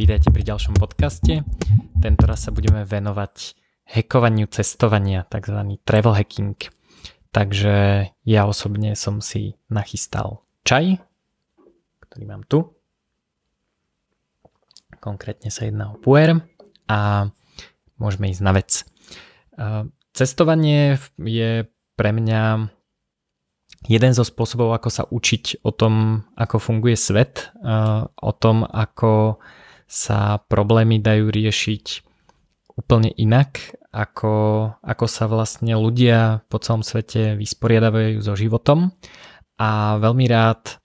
Vítajte pri ďalšom podcaste. Tentoraz sa budeme venovať hackovaniu cestovania, tzv. Travel hacking. Takže ja osobne som si nachystal čaj, ktorý mám tu. Konkrétne sa jedná o puer a môžeme ísť na vec. Cestovanie je pre mňa jeden zo spôsobov, ako sa učiť o tom, ako funguje svet, o tom, ako sa problémy dajú riešiť úplne inak, ako sa vlastne ľudia po celom svete vysporiadavajú so životom, a veľmi rád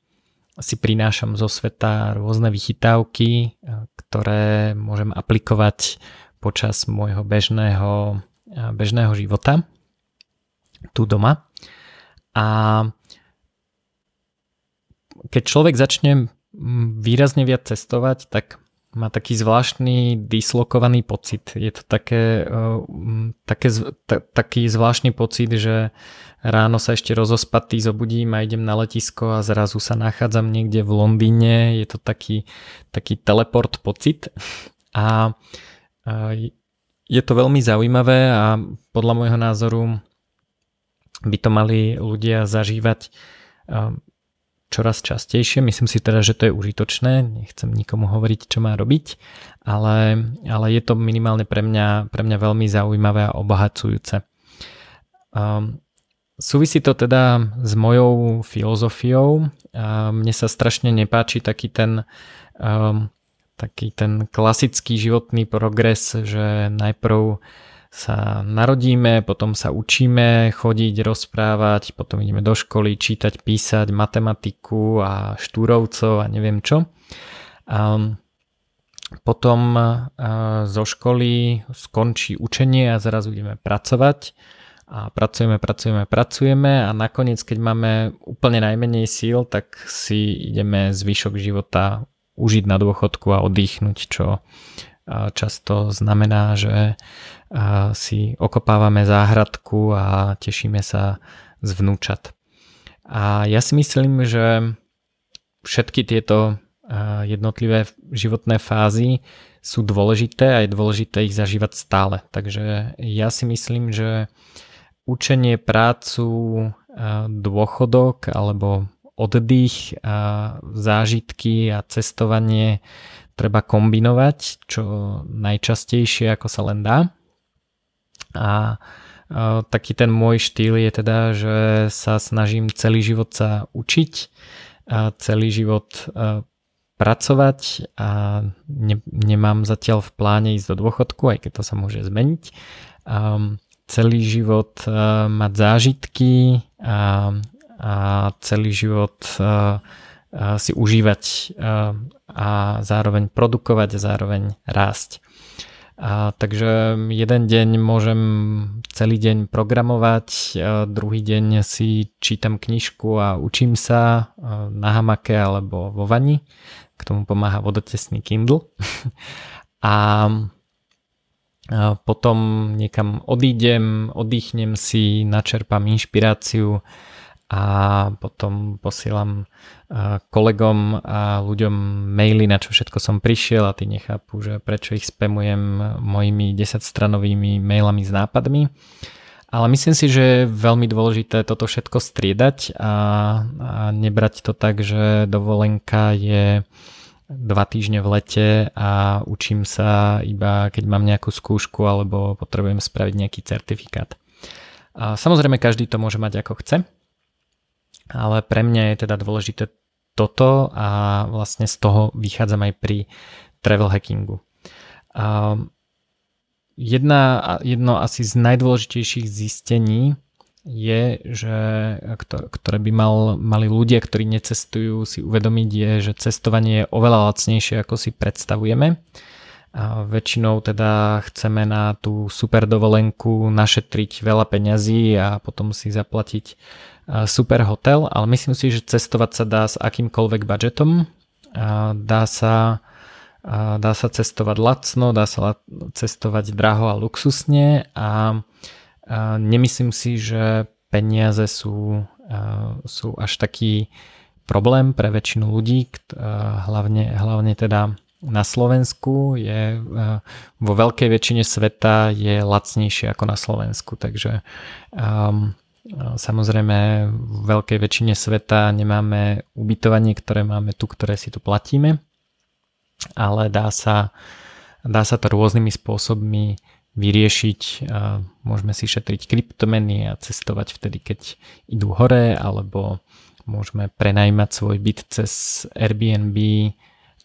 si prinášam zo sveta rôzne vychytávky, ktoré môžem aplikovať počas môjho bežného života tu doma. A keď človek začne výrazne viac cestovať, tak má taký zvláštny dislokovaný pocit. Je to taký zvláštny pocit, že ráno sa ešte rozospatý zobudím a idem na letisko a zrazu sa nachádzam niekde v Londýne. Je to taký teleport pocit. A je to veľmi zaujímavé a podľa môjho názoru by to mali ľudia zažívať čoraz častejšie. Myslím si teda, že to je užitočné, nechcem nikomu hovoriť, čo má robiť, ale je to minimálne pre mňa veľmi zaujímavé a obohacujúce. Súvisí to teda s mojou filozofiou. Mne sa strašne nepáči taký ten klasický životný progres, že najprv sa narodíme, potom sa učíme chodiť, rozprávať, potom ideme do školy, čítať, písať, matematiku a štúrovcov a neviem čo. Potom zo školy skončí učenie a zrazu ideme pracovať a pracujeme a nakoniec, keď máme úplne najmenej síl, tak si ideme zvyšok života užiť na dôchodku a oddychnúť, čo často znamená, že si okopávame záhradku a tešíme sa z vnúčat. A ja si myslím, že všetky tieto jednotlivé životné fázy sú dôležité a je dôležité ich zažívať stále. Takže ja si myslím, že učenie, prácu, dôchodok alebo oddych, zážitky a cestovanie treba kombinovať čo najčastejšie, ako sa len dá. A taký ten môj štýl je teda, že sa snažím celý život sa učiť, celý život pracovať a nemám zatiaľ v pláne ísť do dôchodku, aj keď to sa môže zmeniť. Celý život mať zážitky a celý život si užívať a zároveň produkovať a zároveň rásť. Takže jeden deň môžem celý deň programovať, druhý deň si čítam knižku a učím sa na hamake alebo vo vani. K tomu pomáha vodotesný Kindle. A potom niekam odídem, oddychnem si, načerpám inšpiráciu a potom posielam kolegom a ľuďom maily, na čo všetko som prišiel, a tí nechápu, že prečo ich spamujem mojimi 10-stranovými mailami s nápadmi. Ale myslím si, že je veľmi dôležité toto všetko striedať a nebrať to tak, že dovolenka je 2 týždne v lete a učím sa iba keď mám nejakú skúšku alebo potrebujem spraviť nejaký certifikát. A samozrejme každý to môže mať ako chce, ale pre mňa je teda dôležité toto a vlastne z toho vychádzam aj pri travel hackingu. Jedno asi z najdôležitejších zistení je, že, ktoré by mali ľudia, ktorí necestujú, si uvedomiť, je, že cestovanie je oveľa lacnejšie, ako si predstavujeme. A väčšinou teda chceme na tú super dovolenku našetriť veľa peňazí a potom si zaplatiť super hotel, ale myslím si, že cestovať sa dá s akýmkoľvek budžetom. Dá sa cestovať lacno, dá sa cestovať draho a luxusne, a nemyslím si, že peniaze sú až taký problém pre väčšinu ľudí, hlavne teda na Slovensku je vo veľkej väčšine sveta je lacnejšie ako na Slovensku, takže samozrejme v veľkej väčšine sveta nemáme ubytovanie, ktoré máme tu, ktoré si tu platíme, ale dá sa to rôznymi spôsobmi vyriešiť. Môžeme si šetriť kryptomeny a cestovať vtedy, keď idú hore, alebo môžeme prenajímať svoj byt cez Airbnb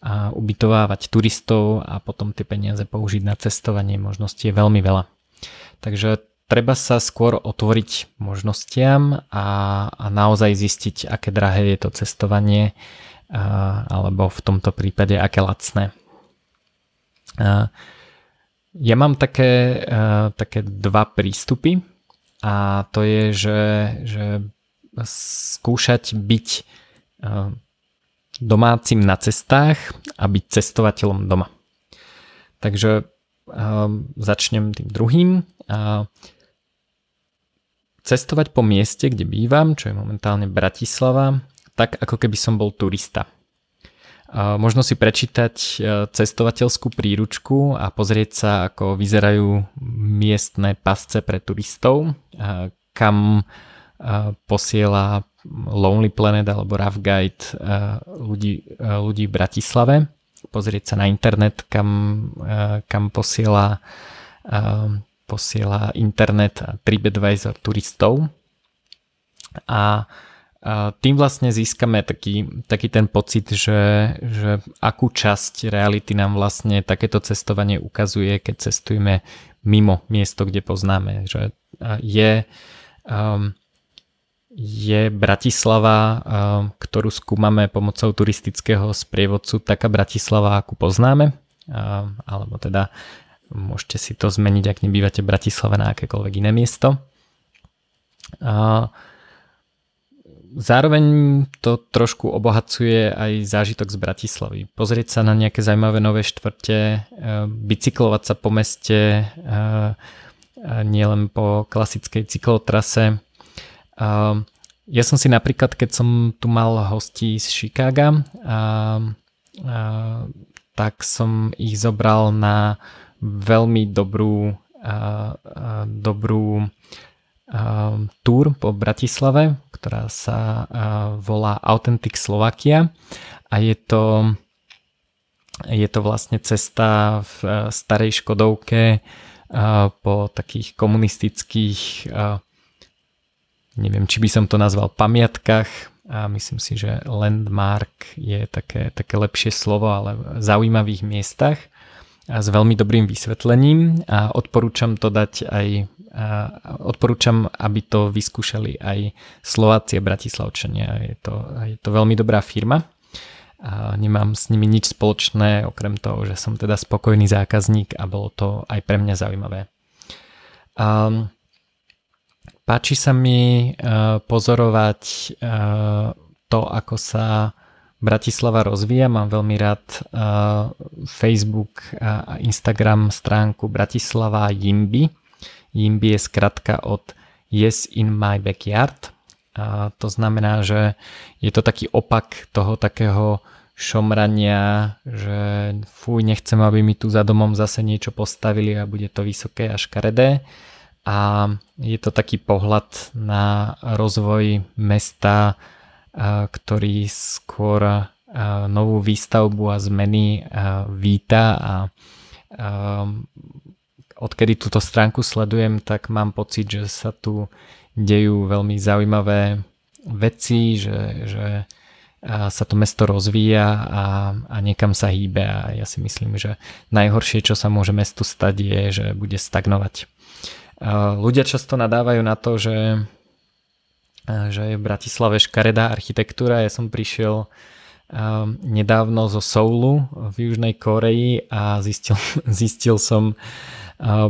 a ubytovávať turistov a potom tie peniaze použiť na cestovanie. Možností je veľmi veľa. Takže treba sa skôr otvoriť možnostiam a naozaj zistiť, aké drahé je to cestovanie alebo v tomto prípade aké lacné. Ja mám také dva prístupy a to je, že skúšať byť domácim na cestách a byť cestovateľom doma. Takže začnem tým druhým. Cestovať po mieste, kde bývam, čo je momentálne Bratislava, tak ako keby som bol turista. Možno si prečítať cestovateľskú príručku a pozrieť sa, ako vyzerajú miestne pasce pre turistov, kam posiela Lonely Planet alebo Rough Guide ľudí v Bratislave. Pozrieť sa na internet, kam posiela internet a TripAdvisor turistov. A tým vlastne získame taký ten pocit, že akú časť reality nám vlastne takéto cestovanie ukazuje, keď cestujeme mimo miesto, kde poznáme. Že je Bratislava, ktorú skúmame pomocou turistického sprievodcu, taká Bratislava, akú poznáme, alebo teda môžete si to zmeniť, ak nebývate v Bratislave, na akékoľvek iné miesto. Zároveň to trošku obohacuje aj zážitok z Bratislavy. Pozrieť sa na nejaké zaujímavé nové štvrte, bicyklovať sa po meste, nielen po klasickej cyklotrase. Ja som si napríklad, keď som tu mal hostí z Chicaga, tak som ich zobral na veľmi dobrú túr po Bratislave, ktorá sa volá Authentic Slovakia a je to vlastne cesta v starej Škodovke po takých komunistických, neviem, či by som to nazval, pamiatkach, a myslím si, že landmark je také lepšie slovo, ale v zaujímavých miestach a s veľmi dobrým vysvetlením a odporúčam to dať aj odporúčam, aby to vyskúšali aj Slováci a Bratislavčania. Je to veľmi dobrá firma. A nemám s nimi nič spoločné, okrem toho, že som teda spokojný zákazník a bolo to aj pre mňa zaujímavé. Páči sa mi pozorovať to, ako sa Bratislava rozvíja. Mám veľmi rád Facebook a Instagram stránku Bratislava YIMBY. YIMBY je skratka od Yes in my backyard. A to znamená, že je to taký opak toho takého šomrania, že fuj, nechcem, aby mi tu za domom zase niečo postavili a bude to vysoké a škaredé. A je to taký pohľad na rozvoj mesta, ktorý skôr novú výstavbu a zmeny víta a odkedy túto stránku sledujem, tak mám pocit, že sa tu dejú veľmi zaujímavé veci, že sa to mesto rozvíja a niekam sa hýbe a ja si myslím, že najhoršie, čo sa môže mestu stať, je, že bude stagnovať. Ľudia často nadávajú na to, že je v Bratislave škaredá architektúra. Ja som prišiel nedávno zo Seoulu v Južnej Kóreji a zistil som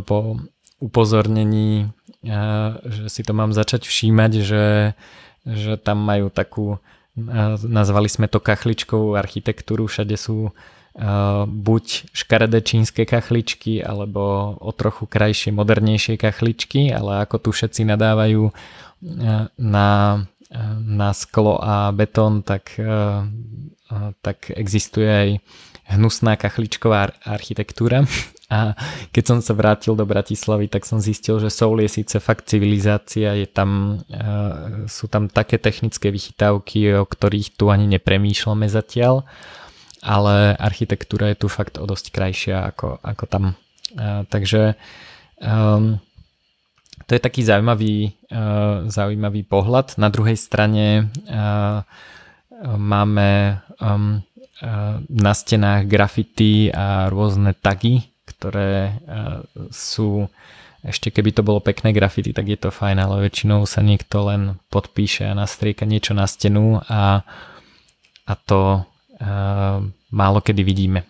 po upozornení, že si to mám začať všímať, že tam majú takú, nazvali sme to kachličkovú architektúru, všade sú buď škaredé čínske kachličky alebo o trochu krajšie, modernejšie kachličky, ale ako tu všetci nadávajú na sklo a betón, tak existuje aj hnusná kachličková architektúra. A keď som sa vrátil do Bratislavy, tak som zistil, že Seoul je síce fakt civilizácia, je tam, sú tam také technické vychytávky, o ktorých tu ani nepremýšľame zatiaľ, ale architektúra je tu fakt o dosť krajšia ako tam. Takže to je taký zaujímavý pohľad. Na druhej strane máme na stenách grafity a rôzne tagy, ktoré sú, ešte keby to bolo pekné grafity, tak je to fajn, ale väčšinou sa niekto len podpíše a nastrieka niečo na stenu a to málo kedy vidíme,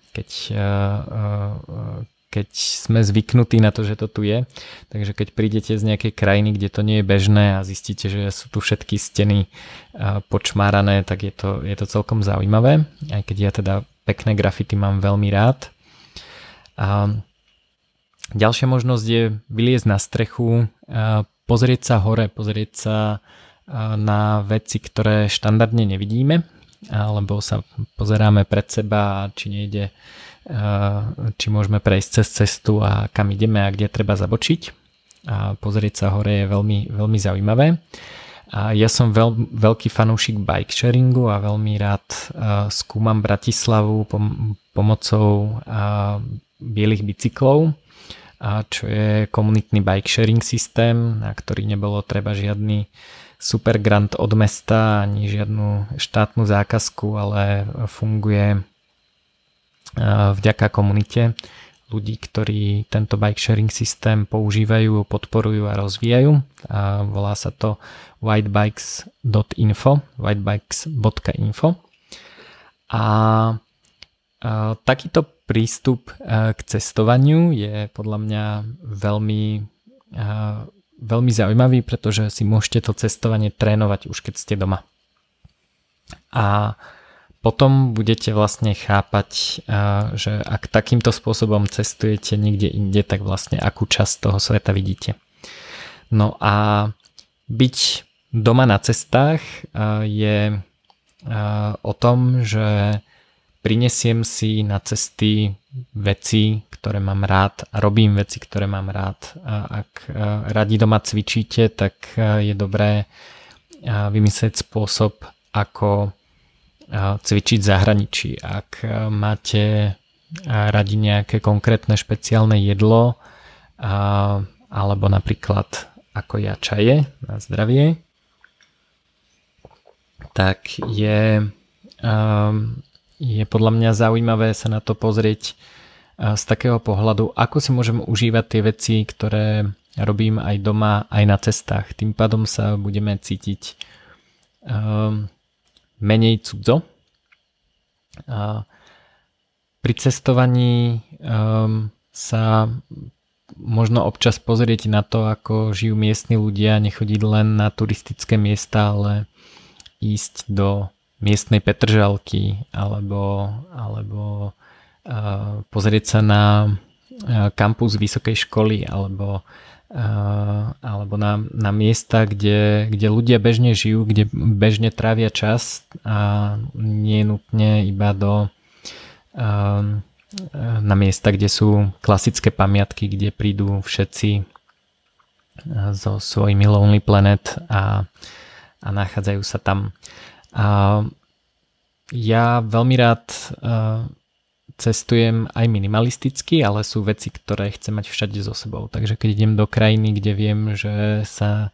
keď sme zvyknutí na to, že to tu je. Takže keď prídete z nejakej krajiny, kde to nie je bežné a zistíte, že sú tu všetky steny počmárané, tak je to celkom zaujímavé, aj keď ja teda pekné grafity mám veľmi rád. A ďalšia možnosť je vyliezť na strechu, pozrieť sa hore, pozrieť sa na veci, ktoré štandardne nevidíme, alebo sa pozeráme pred seba, či môžeme prejsť cez cestu a kam ideme a kde treba zabočiť. A pozrieť sa hore je veľmi, veľmi zaujímavé. A ja som veľký fanúšik bike sharingu a veľmi rád skúmam Bratislavu pomocou bielých bicyklov, čo je komunitný bike sharing systém, na ktorý nebolo treba žiadny super grant od mesta ani žiadnu štátnu zákazku, ale funguje vďaka komunite ľudí, ktorí tento bike sharing systém používajú, podporujú a rozvíjajú. A volá sa to whitebikes.info. A takýto prístup k cestovaniu je podľa mňa veľmi zaujímavý, pretože si môžete to cestovanie trénovať už keď ste doma. A potom budete vlastne chápať, že ak takýmto spôsobom cestujete niekde inde, tak vlastne akú časť toho sveta vidíte. No a byť doma na cestách je o tom, že prinesiem si na cesty veci, ktoré mám rád a robím veci, ktoré mám rád. A ak radi doma cvičíte, tak je dobré vymyslieť spôsob, ako cvičiť v zahraničí. Ak máte radi nejaké konkrétne špeciálne jedlo, alebo napríklad ako ja čaje na zdravie, tak je podľa mňa zaujímavé sa na to pozrieť z takého pohľadu, ako si môžem užívať tie veci, ktoré robím aj doma, aj na cestách. Tým pádom sa budeme cítiť menej cudzo. Pri cestovaní sa možno občas pozrieť na to, ako žijú miestni ľudia, nechodiť len na turistické miesta, ale ísť do miestnej Petržalky alebo pozrieť sa na kampus vysokej školy alebo na miesta, kde ľudia bežne žijú, kde bežne trávia čas a nie nutne iba na miesta, kde sú klasické pamiatky, kde prídu všetci so svojimi Lonely Planet a nachádzajú sa tam. A ja veľmi rád cestujem aj minimalisticky, ale sú veci, ktoré chcem mať všade so sebou. Takže keď idem do krajiny, kde viem, že sa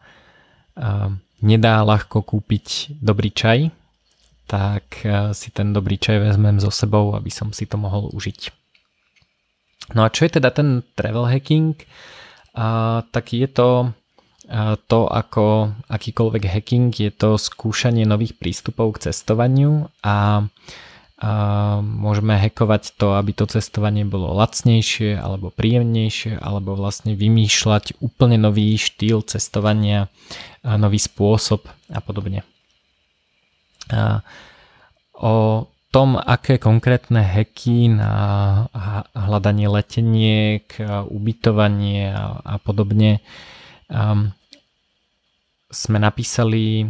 nedá ľahko kúpiť dobrý čaj, tak si ten dobrý čaj vezmem so sebou, aby som si to mohol užiť. No a čo je teda ten travel hacking? Tak je to ako akýkoľvek hacking, je to skúšanie nových prístupov k cestovaniu a môžeme hackovať to, aby to cestovanie bolo lacnejšie alebo príjemnejšie, alebo vlastne vymýšľať úplne nový štýl cestovania, nový spôsob a podobne. A o tom, aké konkrétne hacky na hľadanie leteniek, ubytovanie a podobne sme napísali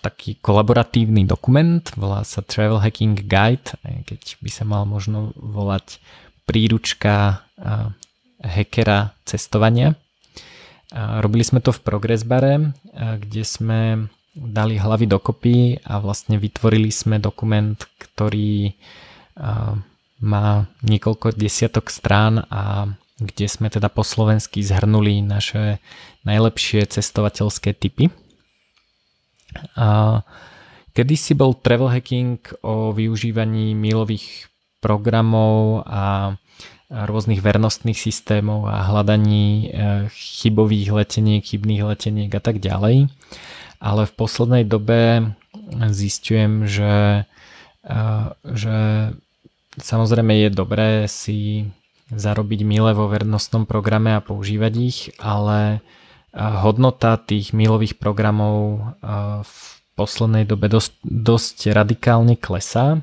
taký kolaboratívny dokument, volá sa Travel Hacking Guide, keď by sa mal možno volať príručka hackera cestovania. Robili sme to v ProgressBare, kde sme dali hlavy dokopy a vlastne vytvorili sme dokument, ktorý má niekoľko desiatok strán a kde sme teda po slovensky zhrnuli naše najlepšie cestovateľské tipy. Kedysi bol travel hacking o využívaní mílových programov a rôznych vernostných systémov a hľadaní chybných leteniek a tak ďalej. Ale v poslednej dobe zistujem, že samozrejme je dobré si zarobiť míle vo vernostnom programe a používať ich, ale hodnota tých mílových programov v poslednej dobe dosť radikálne klesá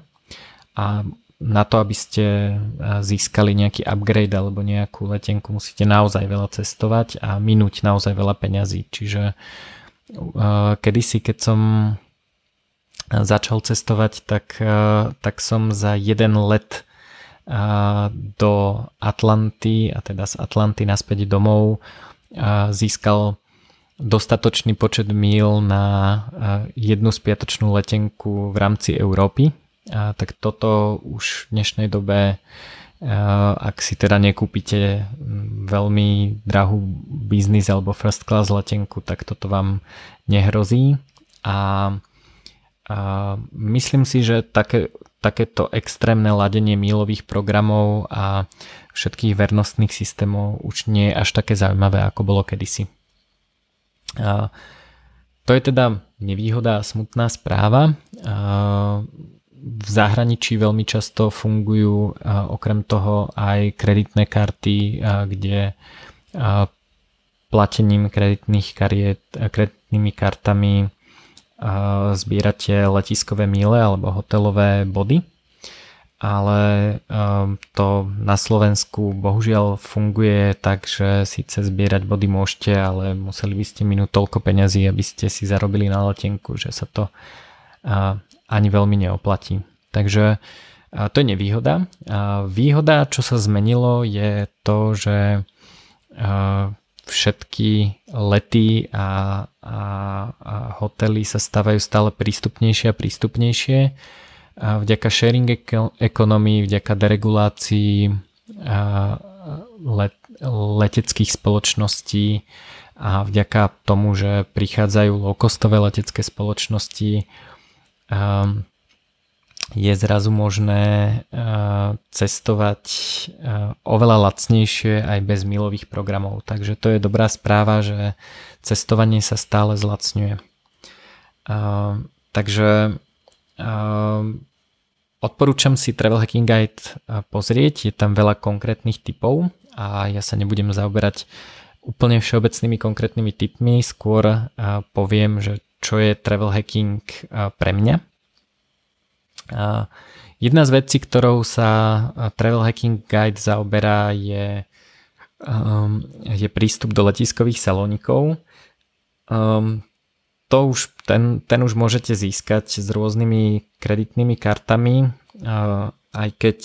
a na to, aby ste získali nejaký upgrade alebo nejakú letenku, musíte naozaj veľa cestovať a minúť naozaj veľa peňazí. Čiže kedysi, keď som začal cestovať, tak som za jeden let do Atlanty a teda z Atlanty naspäť domov získal dostatočný počet míl na jednu spiatočnú letenku v rámci Európy. A tak toto už v dnešnej dobe, ak si teda nekúpite veľmi drahú business alebo first class letenku, tak toto vám nehrozí. A myslím si, že takéto extrémne ladenie mílových programov a všetkých vernostných systémov už nie je až také zaujímavé, ako bolo kedysi. A to je teda nevýhoda a smutná správa. A v zahraničí veľmi často fungujú okrem toho aj kreditné karty, kde platením kreditnými kartami zbierate letiskové míle alebo hotelové body, ale to na Slovensku bohužiaľ funguje tak, že síce zbierať body môžete, ale museli by ste minúť toľko peňazí, aby ste si zarobili na letenku, že sa to ani veľmi neoplatí. Takže to je nevýhoda. Výhoda, čo sa zmenilo, je to, že všetky lety a hotely sa stávajú stále prístupnejšie a prístupnejšie. Vďaka sharing ekonomii, vďaka deregulácii leteckých spoločností a vďaka tomu, že prichádzajú low-costové letecké spoločnosti, je zrazu možné cestovať oveľa lacnejšie aj bez mílových programov. Takže to je dobrá správa, že cestovanie sa stále zlacňuje. Takže odporúčam si Travel Hacking Guide pozrieť, je tam veľa konkrétnych tipov a ja sa nebudem zaoberať úplne všeobecnými konkrétnymi tipmi, skôr poviem, že čo je travel hacking pre mňa. Jedna z vecí, ktorou sa Travel Hacking Guide zaoberá, je prístup do letiskových salónikov. Ten už môžete získať s rôznymi kreditnými kartami, aj keď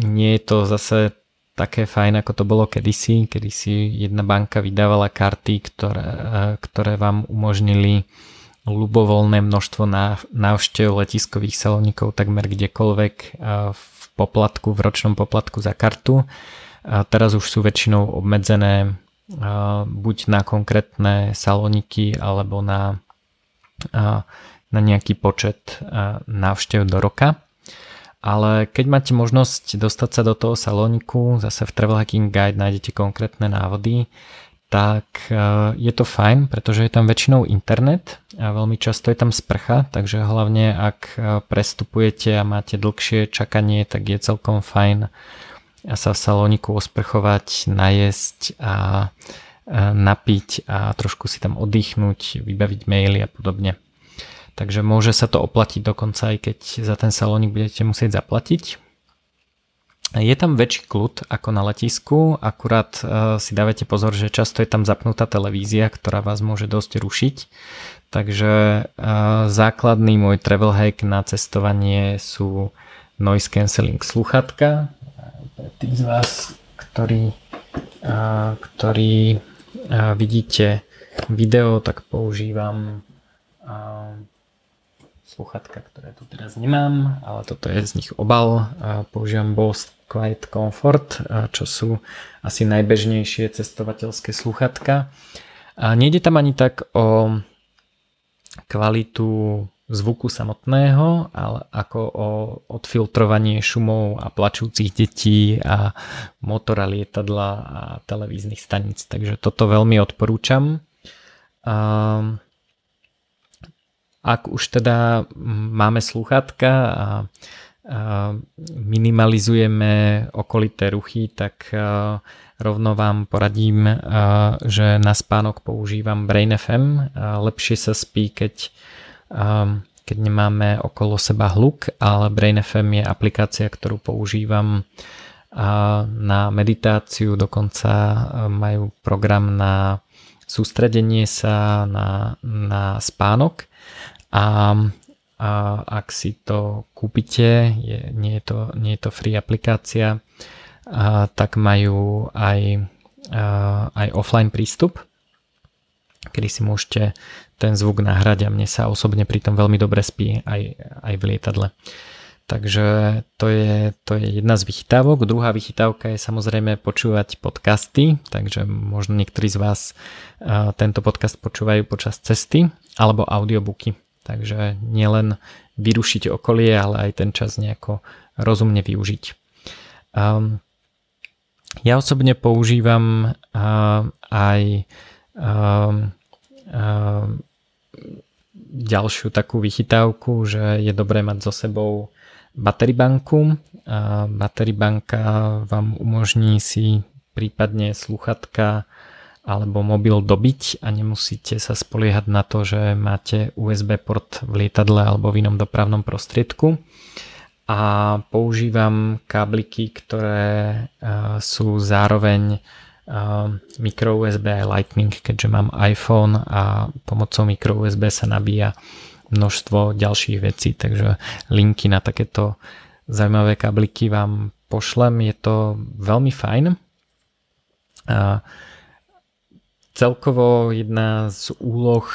nie je to zase také fajn, ako to bolo kedysi. Kedysi jedna banka vydávala karty, ktoré vám umožnili ľubovoľné množstvo návštev letiskových salónikov takmer kdekoľvek v poplatku, v ročnom poplatku za kartu. A teraz už sú väčšinou obmedzené buď na konkrétne salóniky alebo na nejaký počet návštev do roka. Ale keď máte možnosť dostať sa do toho salóniku, zase v Travel Hacking Guide nájdete konkrétne návody, tak je to fajn, pretože je tam väčšinou internet a veľmi často je tam sprcha, takže hlavne ak prestupujete a máte dlhšie čakanie, tak je celkom fajn sa v salóniku osprchovať, najesť a napiť a trošku si tam oddychnúť, vybaviť maily a podobne. Takže môže sa to oplatiť dokonca aj keď za ten salónik budete musieť zaplatiť. Je tam väčší kľud ako na letisku, akurát si dávajte pozor, že často je tam zapnutá televízia, ktorá vás môže dosť rušiť. Takže základný môj travel hack na cestovanie sú noise cancelling sluchátka. Pre tých z vás, ktorí vidíte video, tak používam sluchátka, ktoré tu teraz nemám, ale toto je z nich obal. Používam Bose QuietComfort, čo sú asi najbežnejšie cestovateľské sluchátka. Nejde tam ani tak o kvalitu zvuku samotného, ale ako o odfiltrovanie šumov a plačúcich detí a motora lietadla a televíznych staníc. Takže toto veľmi odporúčam. Ak už teda máme slúchadka a minimalizujeme okolité ruchy, tak rovno vám poradím, že na spánok používam Brain.fm. Lepšie sa spí, keď nemáme okolo seba hluk, ale Brain.fm je aplikácia, ktorú používam na meditáciu. Dokonca majú program na sústredenie sa, na spánok. A ak si to kúpite, nie je to free aplikácia, tak majú aj offline prístup, kedy si môžete ten zvuk nahrať a mne sa osobne pri tom veľmi dobre spí aj v lietadle. Takže to je jedna z vychytávok. Druhá vychytávka je samozrejme počúvať podcasty, takže možno niektorí z vás tento podcast počúvajú počas cesty, alebo audiobooky. Takže nielen vyrušiť okolie, ale aj ten čas nejako rozumne využiť. Ja osobne používam aj ďalšiu takú vychytávku, že je dobré mať so sebou batteribanku. Batteribanka vám umožní si prípadne slúchadka alebo mobil dobiť a nemusíte sa spoliehať na to, že máte USB port v lietadle alebo v inom dopravnom prostriedku. A používam kábliky, ktoré sú zároveň micro USB aj Lightning, keďže mám iPhone a pomocou micro USB sa nabíja množstvo ďalších vecí, takže linky na takéto zaujímavé kábliky vám pošlem. Je to veľmi fajn. Celkovo jedna z úloh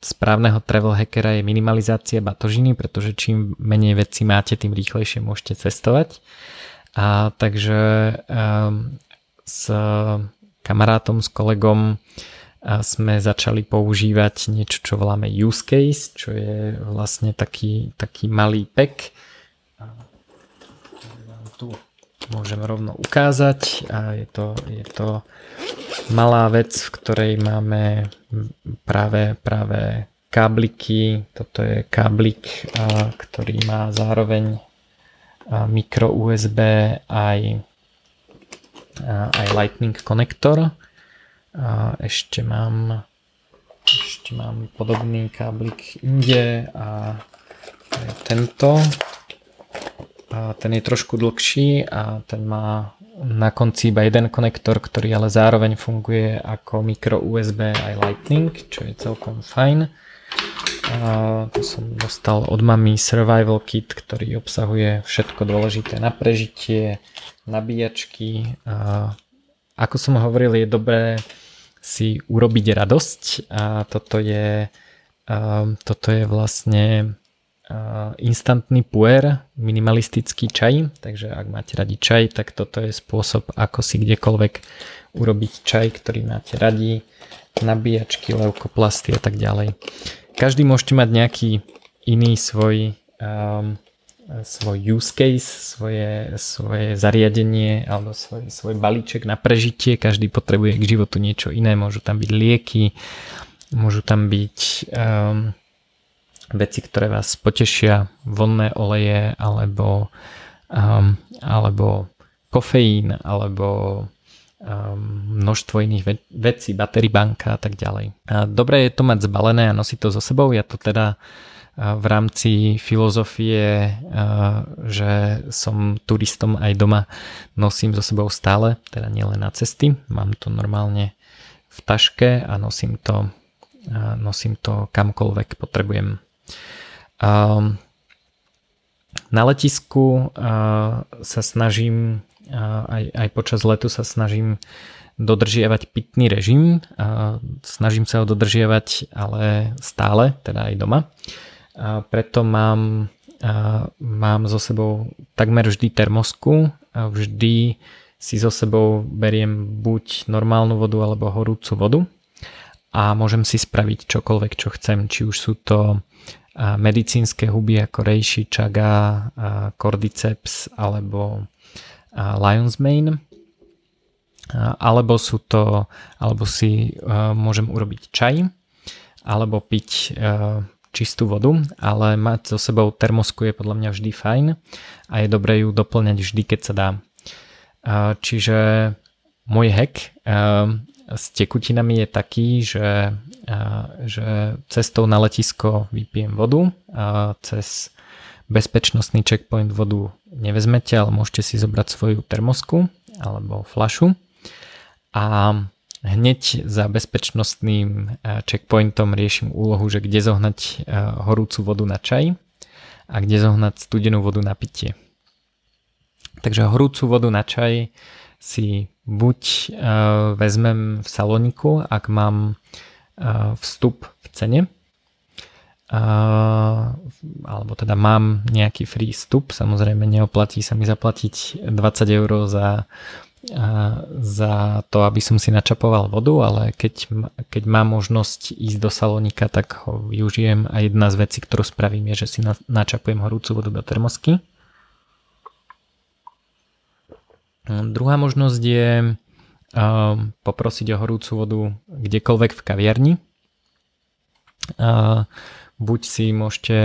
správneho travel hackera je minimalizácia batožiny, pretože čím menej vecí máte, tým rýchlejšie môžete cestovať. A takže s kamarátom, s kolegom sme začali používať niečo, čo voláme use case, čo je vlastne taký malý pack. Tu môžem rovno ukázať a je to malá vec, v ktorej máme práve kábliky. Toto je káblik, ktorý má zároveň micro USB aj Lightning konektor. Ešte mám podobný káblik inde a tento. Ten je trošku dlhší a ten má na konci iba jeden konektor, ktorý ale zároveň funguje ako micro USB aj Lightning, čo je celkom fajn. To som dostal od mami survival kit, ktorý obsahuje všetko dôležité na prežitie, nabíjačky. Ako som hovoril, je dobré si urobiť radosť a toto je vlastne instantný puer, minimalistický čaj, takže ak máte radi čaj, tak toto je spôsob, ako si kdekoľvek urobiť čaj, ktorý máte radi, nabíjačky, leukoplasty a tak ďalej. Každý môžete mať nejaký iný svoj use case, svoje zariadenie alebo svoj balíček na prežitie. Každý potrebuje k životu niečo iné, môžu tam byť lieky, môžu tam byť veci, ktoré vás potešia, vonné oleje, alebo kofeín, alebo množstvo iných vecí, batteribanka a tak ďalej. Dobre je to mať zbalené a nosiť to so sebou. Ja to teda v rámci filozofie, že som turistom aj doma, nosím so sebou stále, teda nielen na cesty, mám to normálne v taške a nosím to kamkoľvek potrebujem. Na letisku sa snažím, aj počas letu sa snažím dodržiavať pitný režim. Snažím sa ho dodržiavať, ale stále, teda aj doma. Preto mám so sebou takmer vždy termosku. Vždy si so sebou beriem buď normálnu vodu alebo horúcu vodu a môžem si spraviť čokoľvek, čo chcem. Či už sú to medicínske huby ako reishi, chaga, cordyceps alebo lion's mane, alebo si môžem urobiť čaj alebo piť čistú vodu, ale mať so sebou termosku je podľa mňa vždy fajn a je dobré ju doplňať vždy, keď sa dá. Čiže môj hack s tekutinami je taký, že cestou na letisko vypijem vodu, cez bezpečnostný checkpoint vodu nevezmete, ale môžete si zobrať svoju termosku alebo fľašu a hneď za bezpečnostným checkpointom riešim úlohu, že kde zohnať horúcu vodu na čaj a kde zohnať studenú vodu na pitie. Takže horúcu vodu na čaj si buď vezmem v salóniku, ak mám vstup v cene, alebo teda mám nejaký free vstup, samozrejme neoplatí sa mi zaplatiť 20 eur za to, aby som si načapoval vodu, ale keď mám možnosť ísť do salónika, tak ho využijem a jedna z vecí, ktorú spravím, je, že si načapujem horúcu vodu do termosky. Druhá možnosť je poprosiť o horúcu vodu kdekoľvek v kaviarni. Buď si môžete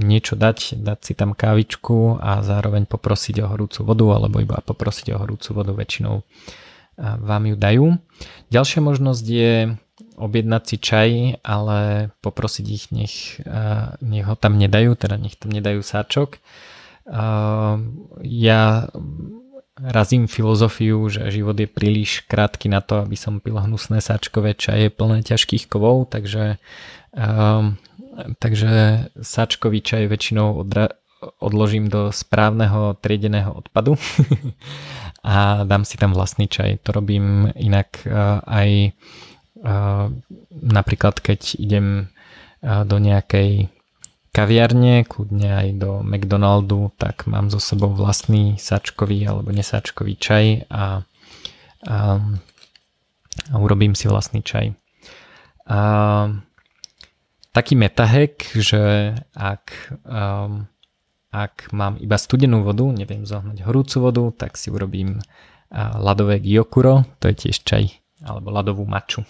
niečo dať si tam kávičku a zároveň poprosiť o horúcu vodu, alebo iba poprosiť o horúcu vodu, väčšinou vám ju dajú. Ďalšia možnosť je objednať si čaj, ale poprosiť ich, nech ho tam nedajú, teda nech tam nedajú sáčok. Ja razím filozofiu, že život je príliš krátky na to, aby som pil hnusné sáčkové čaje plné ťažkých kovov, takže sáčkový čaj väčšinou odložím do správneho triedeného odpadu a dám si tam vlastný čaj. To robím inak aj napríklad, keď idem do nejakej kaviarne, kľudne aj do McDonaldu, tak mám so sebou vlastný sáčkový alebo nesáčkový čaj a urobím si vlastný čaj. Taký metahack, že ak mám iba studenú vodu, neviem zohnať horúcu vodu, tak si urobím ľadové gyokuro, to je tiež čaj, alebo ľadovú maču.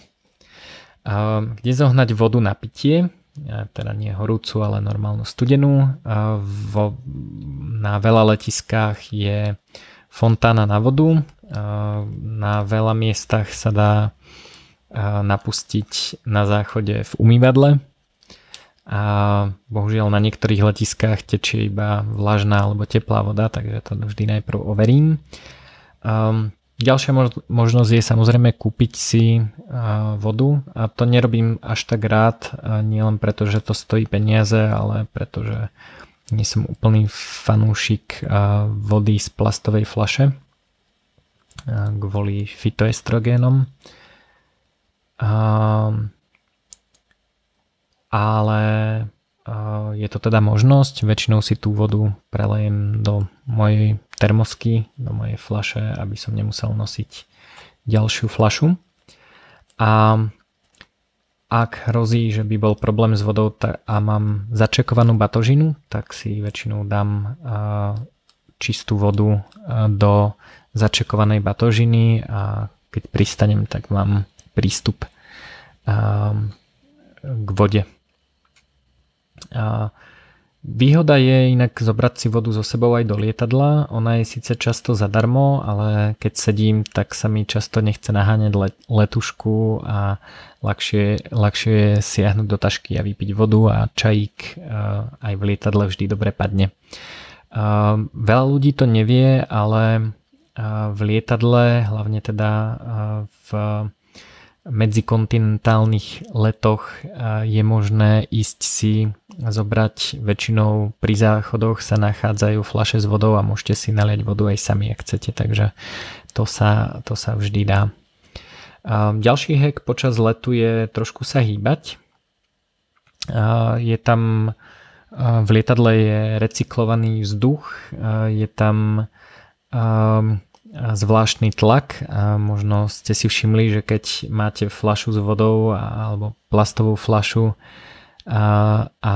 Kde zohnať vodu na pitie? Teda nie horúcu, ale normálnu studenú. Na veľa letiskách je fontána na vodu. Na veľa miestach sa dá napustiť na záchode v umývadle. A bohužiaľ na niektorých letiskách tečie iba vlažná alebo teplá voda, takže to vždy najprv overím. Ďalšia možnosť je samozrejme kúpiť si vodu a to nerobím až tak rád, nielen preto, že to stojí peniaze, ale pretože nie som úplný fanúšik vody z plastovej fľaše kvôli fitoestrogénom. Ale je to teda možnosť, väčšinou si tú vodu prelejem do mojej termosky, do mojej fľaše, aby som nemusel nosiť ďalšiu fľašu. A ak hrozí, že by bol problém s vodou a mám začekovanú batožinu, tak si väčšinou dám čistú vodu do začekovanej batožiny a keď pristanem, tak mám prístup k vode. Výhoda je inak zobrať si vodu so sebou aj do lietadla, ona je síce často zadarmo, ale keď sedím, tak sa mi často nechce naháňať letušku a ľahšie je siahnuť do tašky a vypiť vodu a čajík aj v lietadle vždy dobre padne. Veľa ľudí to nevie, ale v lietadle, hlavne teda v medzikontinentálnych letoch je možné ísť si zobrať, väčšinou pri záchodoch sa nachádzajú fľaše s vodou a môžete si naliať vodu aj sami, ak chcete, takže to sa vždy dá. Ďalší hack počas letu je trošku sa hýbať. Je tam v lietadle je recyklovaný vzduch, je tam zvláštny tlak, a možno ste si všimli, že keď máte fľašu s vodou alebo plastovú fľašu a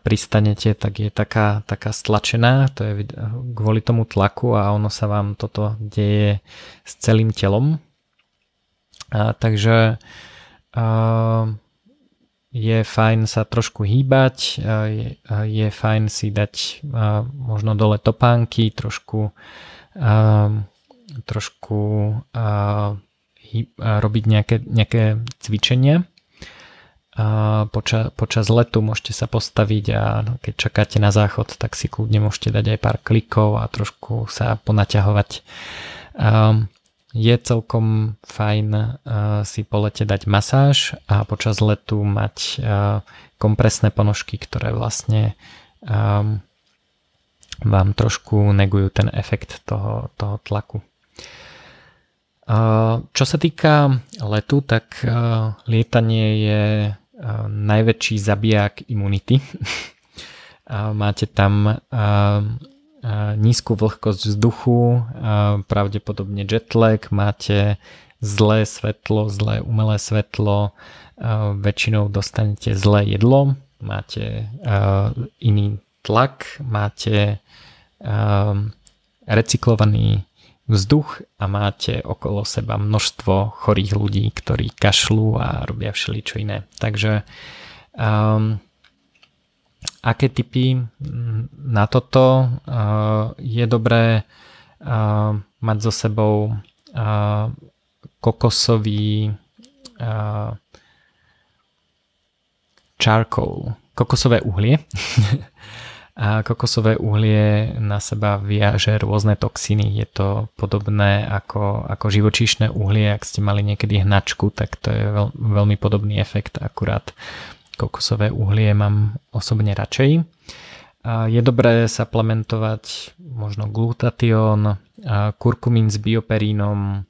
pristanete, tak je taká stlačená, to je kvôli tomu tlaku a ono sa vám toto deje s celým telom. Takže je fajn sa trošku hýbať, je fajn si dať možno dole topánky, robiť nejaké cvičenie. Počas letu môžete sa postaviť a keď čakáte na záchod, tak si kľudne môžete dať aj pár klikov a trošku sa ponaťahovať. Je celkom fajn si po lete dať masáž a počas letu mať kompresné ponožky, ktoré vlastne vám trošku negujú ten efekt toho tlaku. Čo sa týka letu, tak lietanie je najväčší zabiják imunity. Máte tam nízku vlhkosť vzduchu, pravdepodobne jetlag, máte zlé svetlo, zlé umelé svetlo, väčšinou dostanete zlé jedlo, máte iný tlak, máte recyklovaný vzduch a máte okolo seba množstvo chorých ľudí, ktorí kašľú a robia všeličo iné. Takže aké tipy na toto? Je dobré mať so sebou kokosové uhlie. A kokosové uhlie na seba viaže rôzne toxíny. Je to podobné ako živočíšne uhlie. Ak ste mali niekedy hnačku, tak to je veľmi podobný efekt. Akurát kokosové uhlie mám osobne radšej. A je dobré suplementovať možno glutatión, kurkumín s bioperínom,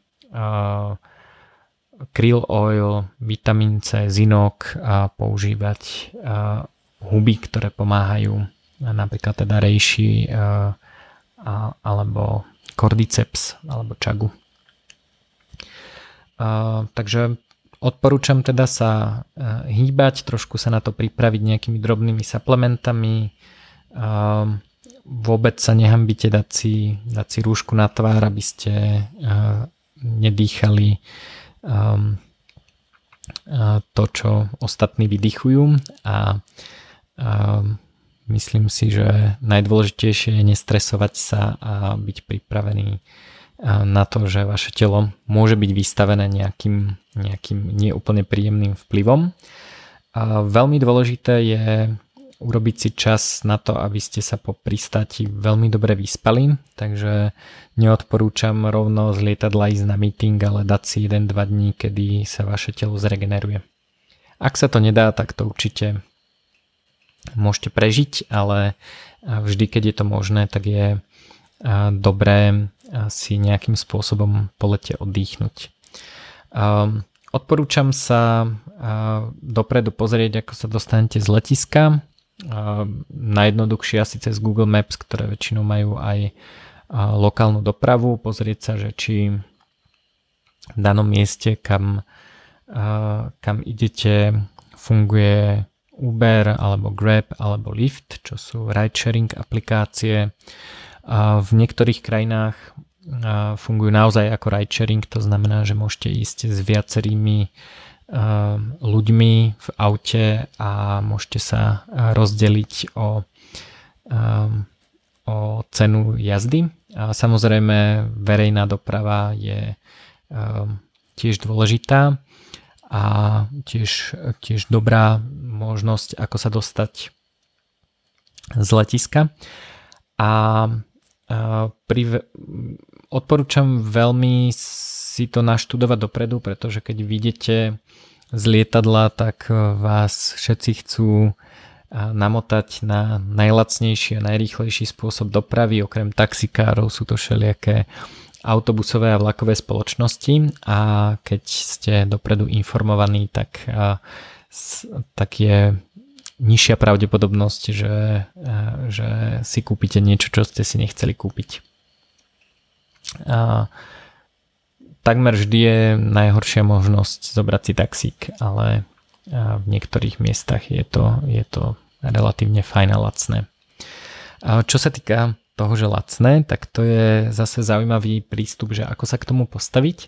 krill oil, vitamín C, zinok a používať huby, ktoré pomáhajú, napríklad teda reishi alebo Cordyceps alebo Chagu. Takže odporúčam teda sa hýbať, trošku sa na to pripraviť nejakými drobnými suplementami. Vôbec sa nehambite dať si rúšku na tvár, aby ste nedýchali to, čo ostatní vydychujú, a myslím si, že najdôležitejšie je nestresovať sa a byť pripravený na to, že vaše telo môže byť vystavené nejakým neúplne príjemným vplyvom. A veľmi dôležité je urobiť si čas na to, aby ste sa po pristáti veľmi dobre vyspali, takže neodporúčam rovno z lietadla ísť na meeting, ale dať si 1-2 dní, kedy sa vaše telo zregeneruje. Ak sa to nedá, tak to určite môžete prežiť, ale vždy, keď je to možné, tak je dobré si nejakým spôsobom po lete oddychnúť. Odporúčam sa dopredu pozrieť, ako sa dostanete z letiska. Najjednoduchšie asi cez Google Maps, ktoré väčšinou majú aj lokálnu dopravu, pozrieť sa, že či v danom mieste, kam idete, funguje Uber alebo Grab alebo Lyft, čo sú ride-sharing aplikácie. V niektorých krajinách fungujú naozaj ako ride-sharing, to znamená, že môžete ísť s viacerými ľuďmi v aute a môžete sa rozdeliť o cenu jazdy. A samozrejme verejná doprava je tiež dôležitá a tiež dobrá možnosť, ako sa dostať z letiska. A odporúčam veľmi si to naštudovať dopredu, pretože keď vyjdete z lietadla, tak vás všetci chcú namotať na najlacnejší a najrýchlejší spôsob dopravy. Okrem taxikárov sú to všelijaké autobusové a vlakové spoločnosti, a keď ste dopredu informovaní, tak je nižšia pravdepodobnosť, že si kúpite niečo, čo ste si nechceli kúpiť. A takmer vždy je najhoršia možnosť zobrať si taxík, ale v niektorých miestach je to relatívne fajn a lacné. A čo sa týka toho, že lacné, tak to je zase zaujímavý prístup, že ako sa k tomu postaviť.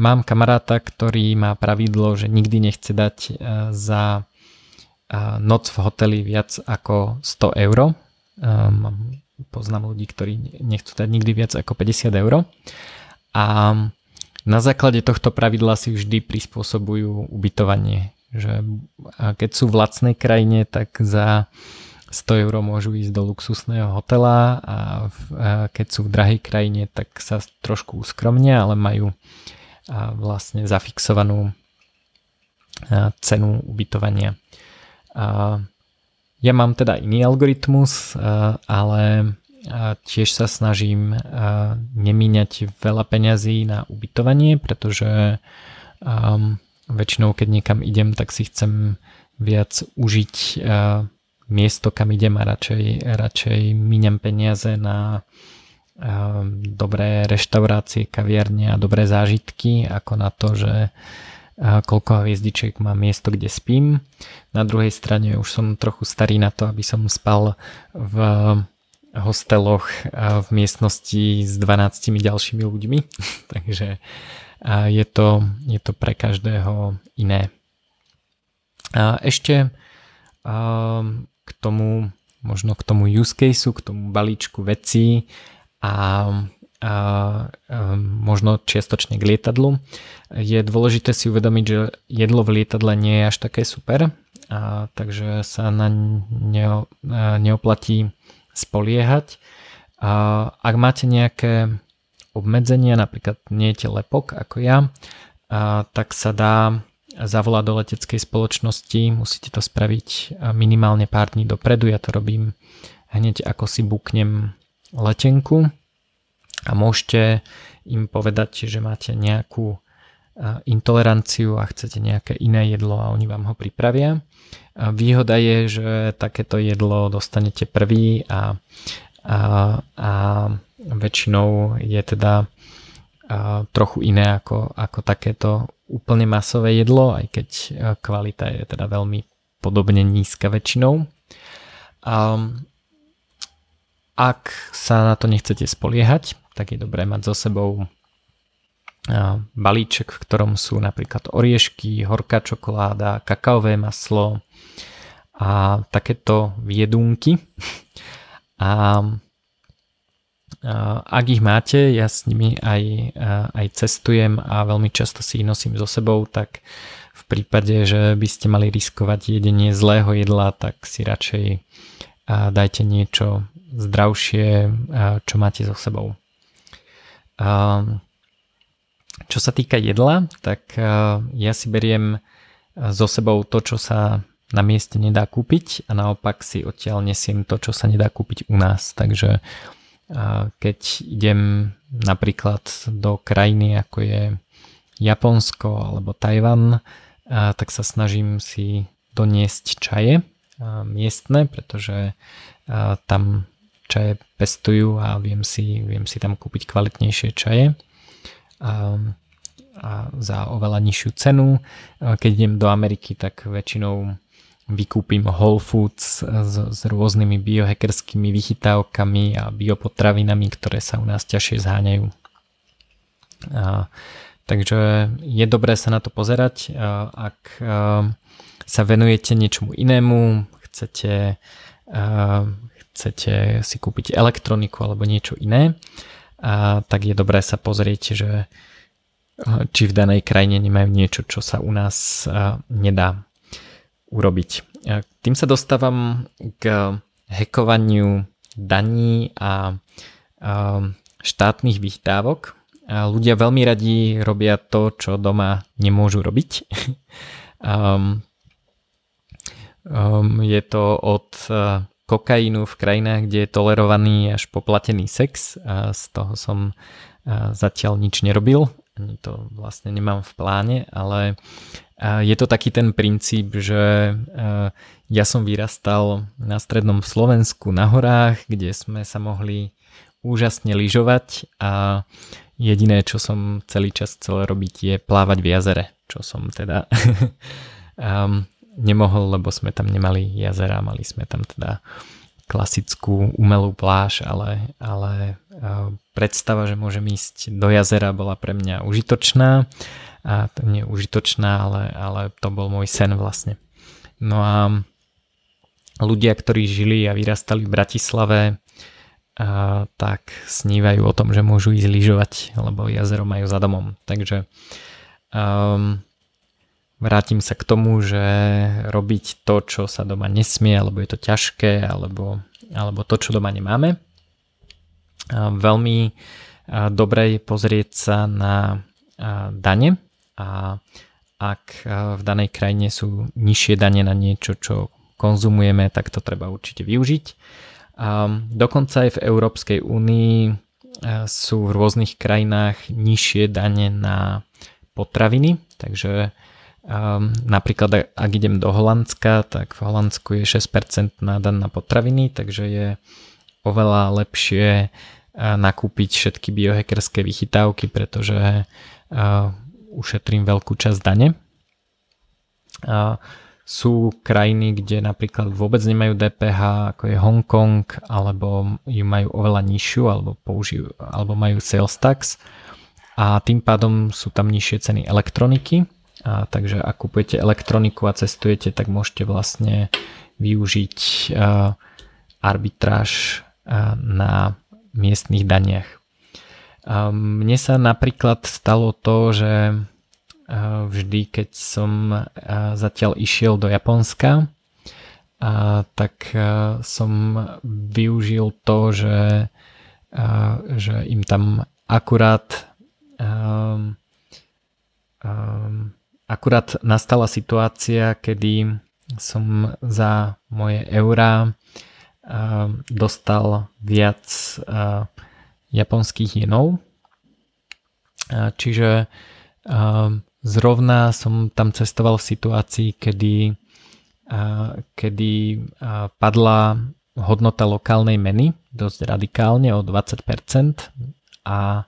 Mám kamaráta, ktorý má pravidlo, že nikdy nechce dať za noc v hoteli viac ako 100 eur. Poznám ľudí, ktorí nechcú dať nikdy viac ako 50 eur. A na základe tohto pravidla si vždy prispôsobujú ubytovanie. Že keď sú v lacnej krajine, tak za 100 eur môžu ísť do luxusného hotela, a keď sú v drahej krajine, tak sa trošku uskromnia, ale majú vlastne zafixovanú cenu ubytovania. Ja mám teda iný algoritmus, ale tiež sa snažím nemíňať veľa peňazí na ubytovanie, pretože väčšinou keď niekam idem, tak si chcem viac užiť miesto, kam idem, a radšej míňam peniaze na dobré reštaurácie, kaviarne a dobré zážitky, ako na to, že koľko hviezdičiek má miesto, kde spím. Na druhej strane už som trochu starý na to, aby som spal v hosteloch v miestnosti s 12 ďalšími ľuďmi, takže je to pre každého iné. A ešte k tomu use caseu, k tomu balíčku vecí a možno čiastočne k lietadlu, je dôležité si uvedomiť, že jedlo v lietadle nie je až také super, takže sa na neoplatí spoliehať. Ak máte nejaké obmedzenia, napríklad nejete lepok ako ja, tak sa dá zavolať do leteckej spoločnosti, musíte to spraviť minimálne pár dní dopredu. Ja to robím hneď, ako si buknem letenku, a môžete im povedať, že máte nejakú intoleranciu a chcete nejaké iné jedlo, a oni vám ho pripravia. Výhoda je, že takéto jedlo dostanete prvý a väčšinou je teda trochu iné ako takéto úplne masové jedlo, aj keď kvalita je teda veľmi podobne nízka väčšinou. Ak sa na to nechcete spoliehať, tak je dobré mať so sebou balíček, v ktorom sú napríklad oriešky, horká čokoláda, kakaové maslo a takéto jedúnky. Ak ich máte, ja s nimi aj cestujem a veľmi často si ich nosím so sebou, tak v prípade, že by ste mali riskovať jedenie zlého jedla, tak si radšej dajte niečo zdravšie, čo máte so sebou. Čo sa týka jedla, tak ja si beriem so sebou to, čo sa na mieste nedá kúpiť, a naopak si odtiaľ nesiem to, čo sa nedá kúpiť u nás. Takže keď idem napríklad do krajiny, ako je Japonsko alebo Tajvan, tak sa snažím si doniesť čaje miestne, pretože tam čaje pestujú a viem si tam kúpiť kvalitnejšie čaje a za oveľa nižšiu cenu. Keď idem do Ameriky, tak väčšinou vykúpim Whole Foods s rôznymi biohackerskými vychytávkami a biopotravinami, ktoré sa u nás ťažšie zháňajú. Takže je dobré sa na to pozerať, ak sa venujete niečomu inému, chcete si kúpiť elektroniku alebo niečo iné, tak je dobré sa pozrieť, že či v danej krajine nemajú niečo, čo sa u nás nedá urobiť. Tým sa dostávam k hackovaniu daní a štátnych výdavok. Ľudia veľmi radi robia to, čo doma nemôžu robiť. Je to od kokainu v krajinách, kde je tolerovaný až poplatený sex. Z toho som zatiaľ nič nerobil. Ani to vlastne nemám v pláne, ale je to taký ten princíp, že ja som vyrastal na strednom Slovensku na horách, kde sme sa mohli úžasne lyžovať a jediné, čo som celý čas chcel robiť, je plávať v jazere, čo som teda nemohol, lebo sme tam nemali jazera, mali sme tam teda klasickú umelú pláž, ale predstava, že môžem ísť do jazera, bola pre mňa užitočná a to nie užitočná, ale to bol môj sen vlastne. No a ľudia, ktorí žili a vyrastali v Bratislave, tak snívajú o tom, že môžu ísť lyžovať, lebo jazero majú za domom. Takže vrátim sa k tomu, že robiť to, čo sa doma nesmie, alebo je to ťažké, alebo to, čo doma nemáme. Veľmi dobre je pozrieť sa na dane a ak v danej krajine sú nižšie dane na niečo, čo konzumujeme, tak to treba určite využiť. Dokonca aj v Európskej únii sú v rôznych krajinách nižšie dane na potraviny, takže napríklad ak idem do Holandska, tak v Holandsku je 6% daň na potraviny, takže je oveľa lepšie nakúpiť všetky biohackerské vychytávky, pretože ušetrím veľkú časť dane. Sú krajiny, kde napríklad vôbec nemajú DPH, ako je Hongkong, alebo ju majú oveľa nižšiu, alebo majú sales tax a tým pádom sú tam nižšie ceny elektroniky. A takže ak kupujete elektroniku a cestujete, tak môžete vlastne využiť arbitráž na miestnych daniach. Mne sa napríklad stalo to, že vždy, keď som zatiaľ išiel do Japonska, tak som využil to, že im tam akurát nastala situácia, kedy som za moje eurá dostal viac japonských jenov. Čiže zrovna som tam cestoval v situácii, kedy padla hodnota lokálnej meny dosť radikálne o 20% a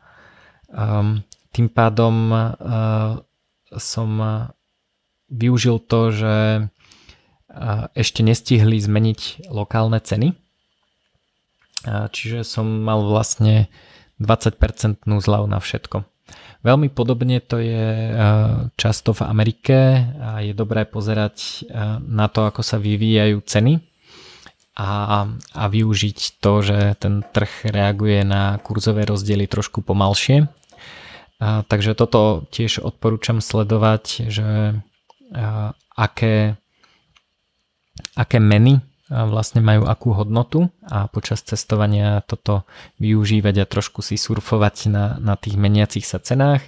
tým pádom som využil to, že ešte nestihli zmeniť lokálne ceny. Čiže som mal vlastne 20% zľavu na všetko. Veľmi podobne to je často v Amerike a je dobré pozerať na to, ako sa vyvíjajú ceny a využiť to, že ten trh reaguje na kurzové rozdiely trošku pomalšie. Takže toto tiež odporúčam sledovať, že aké meny vlastne majú akú hodnotu a počas cestovania toto využívať a trošku si surfovať na tých meniacich sa cenách.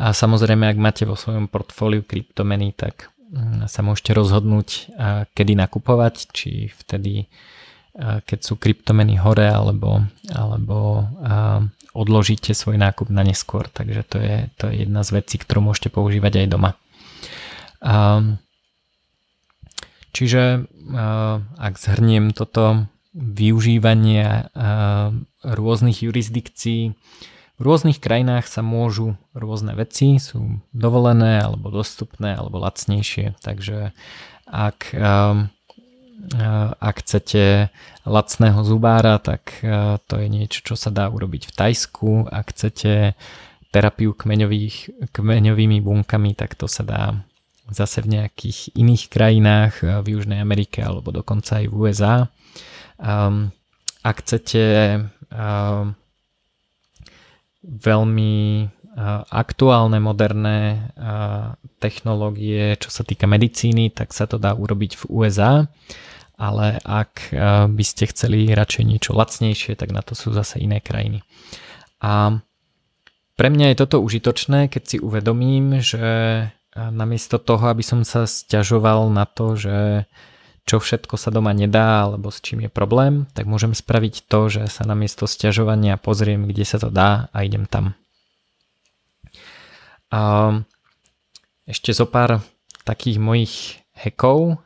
A samozrejme, ak máte vo svojom portfóliu kryptomeny, tak sa môžete rozhodnúť, kedy nakupovať, či vtedy, keď sú kryptomeny hore, alebo odložíte svoj nákup na neskôr, takže to je jedna z vecí, ktorú môžete používať aj doma. Čiže ak zhrniem toto využívanie rôznych jurisdikcií, v rôznych krajinách sa môžu rôzne veci, sú dovolené alebo dostupné alebo lacnejšie, takže ak chcete lacného zubára, tak to je niečo, čo sa dá urobiť v Tajsku. Ak chcete terapiu kmeňovými bunkami, tak to sa dá zase v nejakých iných krajinách, v Južnej Amerike alebo dokonca aj v USA. Ak chcete veľmi aktuálne, moderné technológie, čo sa týka medicíny, tak sa to dá urobiť v USA, ale ak by ste chceli radšej niečo lacnejšie, tak na to sú zase iné krajiny. A pre mňa je toto užitočné, keď si uvedomím, že namiesto toho, aby som sa sťažoval na to, že čo všetko sa doma nedá alebo s čím je problém, tak môžem spraviť to, že sa namiesto sťažovania pozriem, kde sa to dá a idem tam. A ešte zo pár takých mojich hackov.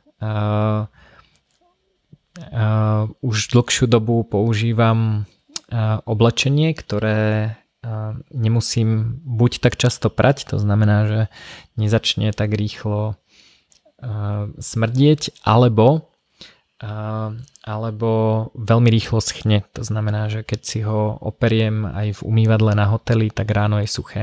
Už dlhšiu dobu používam oblečenie, ktoré nemusím buď tak často prať, to znamená, že nezačne tak rýchlo smrdieť, alebo veľmi rýchlo schne. To znamená, že keď si ho operiem aj v umývadle na hoteli, tak ráno je suché.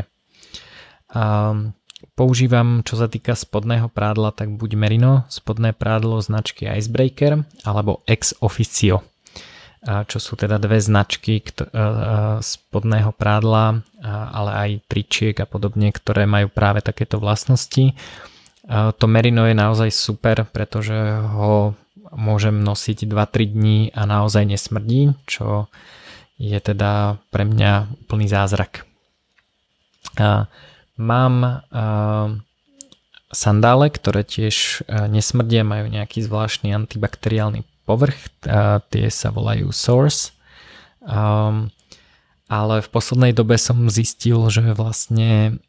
Používam, čo sa týka spodného prádla, tak buď merino, spodné prádlo značky Icebreaker alebo Ex Officio, čo sú teda dve značky spodného prádla, ale aj tričiek a podobne, ktoré majú práve takéto vlastnosti. To merino je naozaj super, pretože ho môžem nosiť 2-3 dní a naozaj nesmrdí, čo je teda pre mňa úplný zázrak. Mám sandále, ktoré tiež nesmrdia, majú nejaký zvláštny antibakteriálny povrch, tie sa volajú Source, ale v poslednej dobe som zistil, že vlastne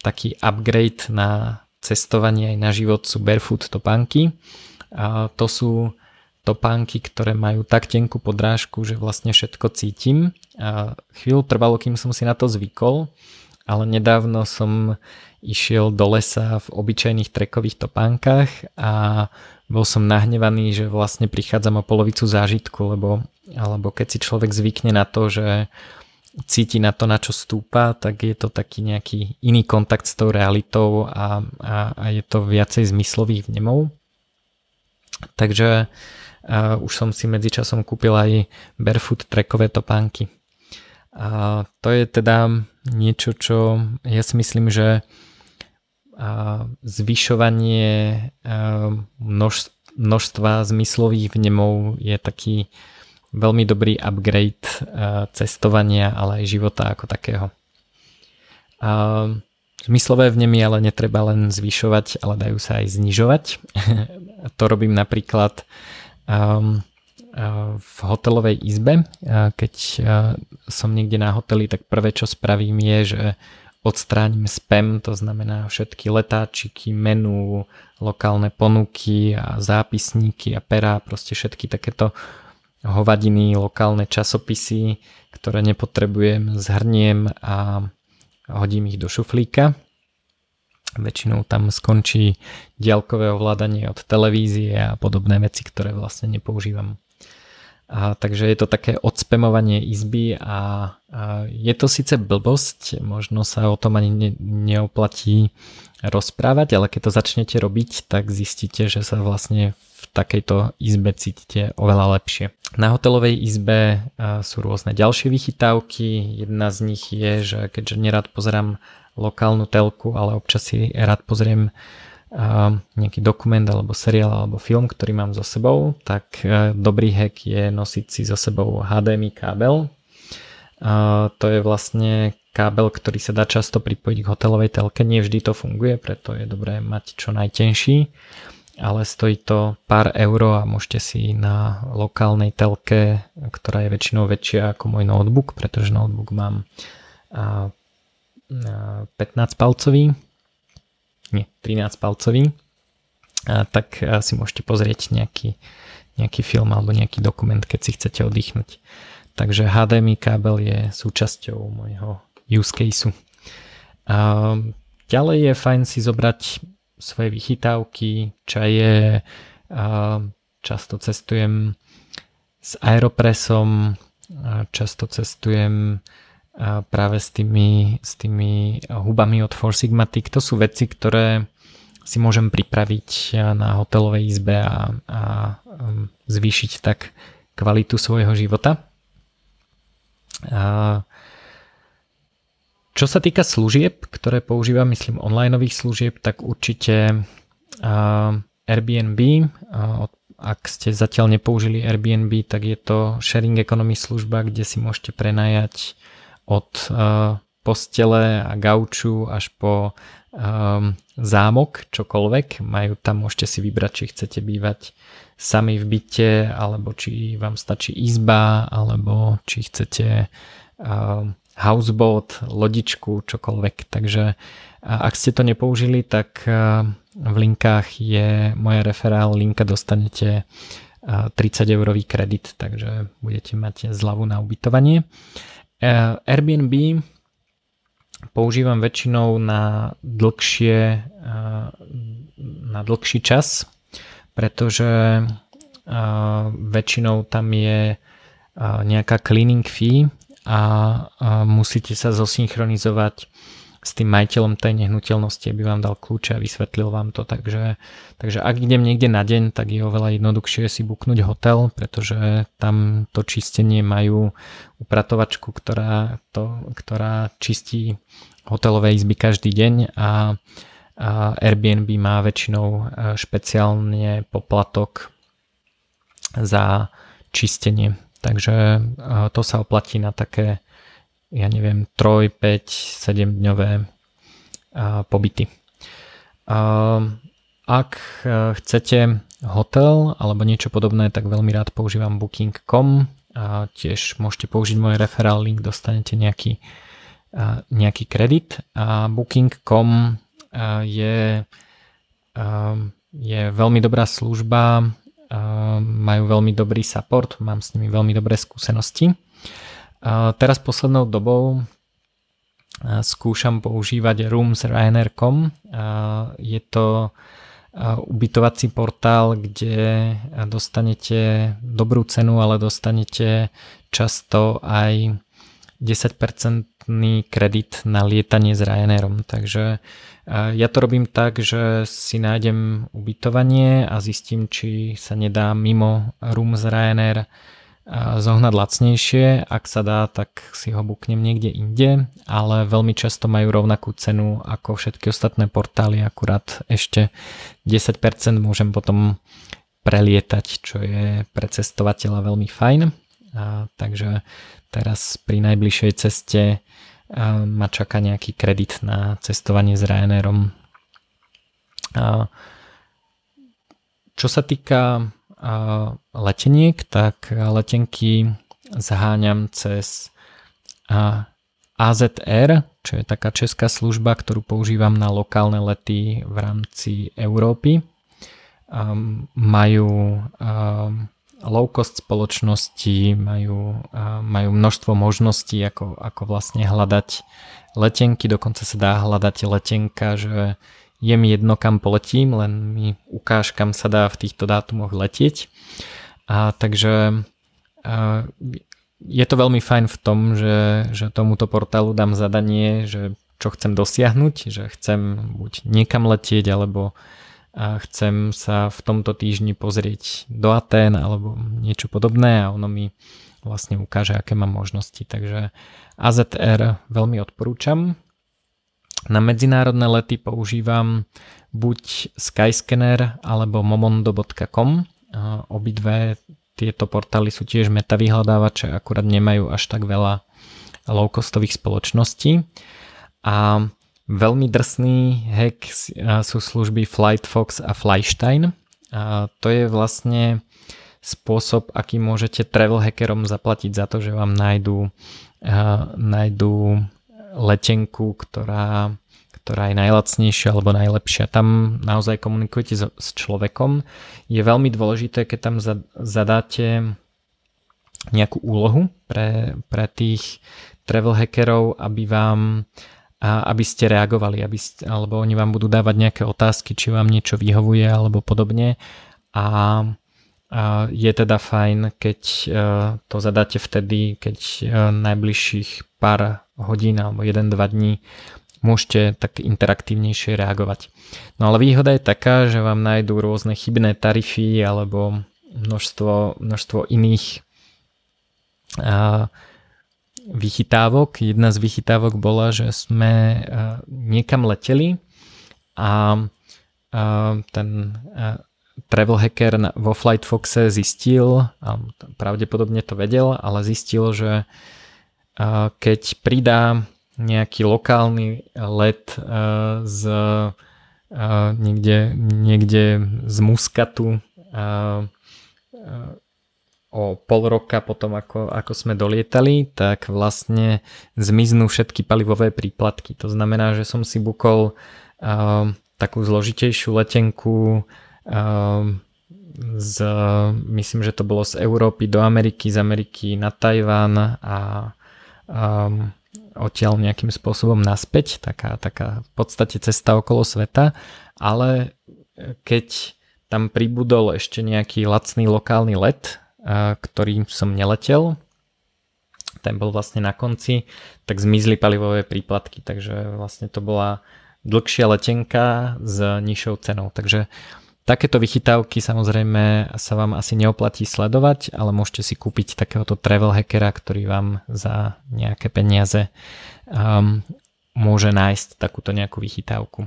taký upgrade na cestovanie aj na život sú barefoot topánky. To sú topánky, ktoré majú tak tenkú podrážku, že vlastne všetko cítim. Chvíľu trvalo, kým som si na to zvykol, ale nedávno som išiel do lesa v obyčajných trekových topánkach a bol som nahnevaný, že vlastne prichádzam o polovicu zážitku, alebo keď si človek zvykne na to, že cíti na to, na čo stúpa, tak je to taký nejaký iný kontakt s tou realitou a je to viacej zmyslových vnemov. Takže už som si medzičasom kúpil aj barefoot trackové topánky. A to je teda niečo, čo ja si myslím, že zvyšovanie množstva zmyslových vnemov je taký veľmi dobrý upgrade cestovania, ale aj života ako takého. Zmyslové vnemy ale netreba len zvyšovať, ale dajú sa aj znižovať. To robím napríklad v hotelovej izbe. Keď som niekde na hoteli, tak prvé, čo spravím, je, že odstránim spam, to znamená všetky letáčiky, menu, lokálne ponuky a zápisníky a perá, proste všetky takéto hovadiny, lokálne časopisy, ktoré nepotrebujem, zhrniem a hodím ich do šuflíka. Väčšinou tam skončí diaľkové ovládanie od televízie a podobné veci, ktoré vlastne nepoužívam. Takže je to také odspamovanie izby a je to síce blbosť, možno sa o tom ani neoplatí rozprávať, ale keď to začnete robiť, tak zistíte, že sa vlastne v takejto izbe cítite oveľa lepšie. Na hotelovej izbe sú rôzne ďalšie vychytávky, jedna z nich je, že keďže nerad pozerám lokálnu telku, ale občas si rád pozriem nejaký dokument alebo seriál alebo film, ktorý mám so sebou, tak dobrý hack je nosiť si so sebou HDMI kábel. To je vlastne kábel, ktorý sa dá často pripojiť k hotelovej telke, nie vždy to funguje, preto je dobré mať čo najtenší, ale stojí to pár euro a môžete si na lokálnej telke, ktorá je väčšinou väčšia ako môj notebook, pretože notebook mám 15-palcový, nie, 13-palcový, tak si môžete pozrieť nejaký film alebo nejaký dokument, keď si chcete oddychnúť. Takže HDMI kábel je súčasťou môjho use caseu. Ďalej je fajn si zobrať svoje vychytávky, čaje, často cestujem s Aeropressom, často cestujem a práve s tými hubami od Four Sigmatic. To sú veci, ktoré si môžem pripraviť na hotelovej izbe a zvýšiť tak kvalitu svojho života. A čo sa týka služieb, ktoré používam, myslím onlineových služieb, tak určite Airbnb. Ak ste zatiaľ nepoužili Airbnb, tak je to sharing economy služba, kde si môžete prenajať od postele a gauču až po zámok, čokoľvek majú tam, môžete si vybrať, či chcete bývať sami v byte, alebo či vám stačí izba, alebo či chcete houseboat, lodičku, čokoľvek. Takže ak ste to nepoužili, tak v linkách je moje referál, linka, dostanete 30 € kredit, takže budete mať zľavu na ubytovanie. Airbnb používam väčšinou na dlhší čas, pretože väčšinou tam je nejaká cleaning fee a musíte sa zosynchronizovať s tým majiteľom tej nehnuteľnosti, aby vám dal kľúče a vysvetlil vám to. Takže ak idem niekde na deň, tak je oveľa jednoduchšie si booknúť hotel, pretože tam to čistenie majú upratovačku, ktorá čistí hotelové izby každý deň a Airbnb má väčšinou špeciálne poplatok za čistenie. Takže to sa oplatí na také 3, 5, 7 dňové pobyty. Ak chcete hotel alebo niečo podobné, tak veľmi rád používam booking.com. Tiež môžete použiť môj referál link, dostanete nejaký kredit. A booking.com je veľmi dobrá služba, majú veľmi dobrý support, mám s nimi veľmi dobré skúsenosti. Teraz poslednou dobou skúšam používať roomsryanair.com. Je to ubytovací portál, kde dostanete dobrú cenu, ale dostanete často aj 10% kredit na lietanie s Ryanairom. Takže ja to robím tak, že si nájdem ubytovanie a zistím, či sa nedá mimo roomsryanair zohnať lacnejšie, ak sa dá, tak si ho booknem niekde inde, ale veľmi často majú rovnakú cenu ako všetky ostatné portály, akurát ešte 10% môžem potom prelietať, čo je pre cestovateľa veľmi fajn. Takže teraz pri najbližšej ceste ma čaká nejaký kredit na cestovanie s Ryanairom. Čo sa týka leteniek, tak letenky zháňam cez AZair, čo je taká česká služba, ktorú používam na lokálne lety v rámci Európy. Majú low cost spoločnosti, majú množstvo možností, ako vlastne hľadať letenky, dokonca sa dá hľadať letenka, že je mi jedno, kam poletím, len mi ukáž, kam sa dá v týchto dátumoch letieť. Takže je to veľmi fajn v tom, že tomuto portálu dám zadanie, že čo chcem dosiahnuť, že chcem buď niekam letieť, alebo chcem sa v tomto týždni pozrieť do Atén, alebo niečo podobné, a ono mi vlastne ukáže, aké mám možnosti. Takže AZR veľmi odporúčam. Na medzinárodné lety používam buď Skyscanner alebo momondo.com. Obidve tieto portály sú tiež meta vyhľadávače, akurát nemajú až tak veľa low-costových spoločností. A veľmi drsný hack sú služby Flightfox a Flystein. A to je vlastne spôsob, aký môžete travel hackerom zaplatiť za to, že vám nájdú letenku, ktorá je najlacnejšia alebo najlepšia. Tam naozaj komunikujete s človekom. Je veľmi dôležité, keď tam zadáte nejakú úlohu pre tých travel hackerov, aby ste reagovali, alebo oni vám budú dávať nejaké otázky, či vám niečo vyhovuje alebo podobne. A je teda fajn, keď to zadáte vtedy, keď najbližších pár hodín alebo 1-2 dní môžete tak interaktívnejšie reagovať. No ale výhoda je taká, že vám nájdú rôzne chybné tarify alebo množstvo iných vychytávok. Jedna z vychytávok bola, že sme niekam leteli a ten travel hacker vo Flightfoxe zistil, a pravdepodobne to vedel, ale zistil, že keď pridá nejaký lokálny let z niekde z Muskatu o pol roka potom, ako sme dolietali, tak vlastne zmiznú všetky palivové príplatky. To znamená, že som si bukol takú zložitejšiu letenku myslím, že to bolo z Európy do Ameriky, z Ameriky na Tajván a odtiaľ nejakým spôsobom naspäť, taká v podstate cesta okolo sveta, ale keď tam pribudol ešte nejaký lacný lokálny let, ktorým som neletel, ten bol vlastne na konci, tak zmizli palivové príplatky, takže vlastne to bola dlhšia letenka s nižšou cenou, takže takéto vychytávky samozrejme sa vám asi neoplatí sledovať, ale môžete si kúpiť takéhoto travel hackera, ktorý vám za nejaké peniaze môže nájsť takúto nejakú vychytávku.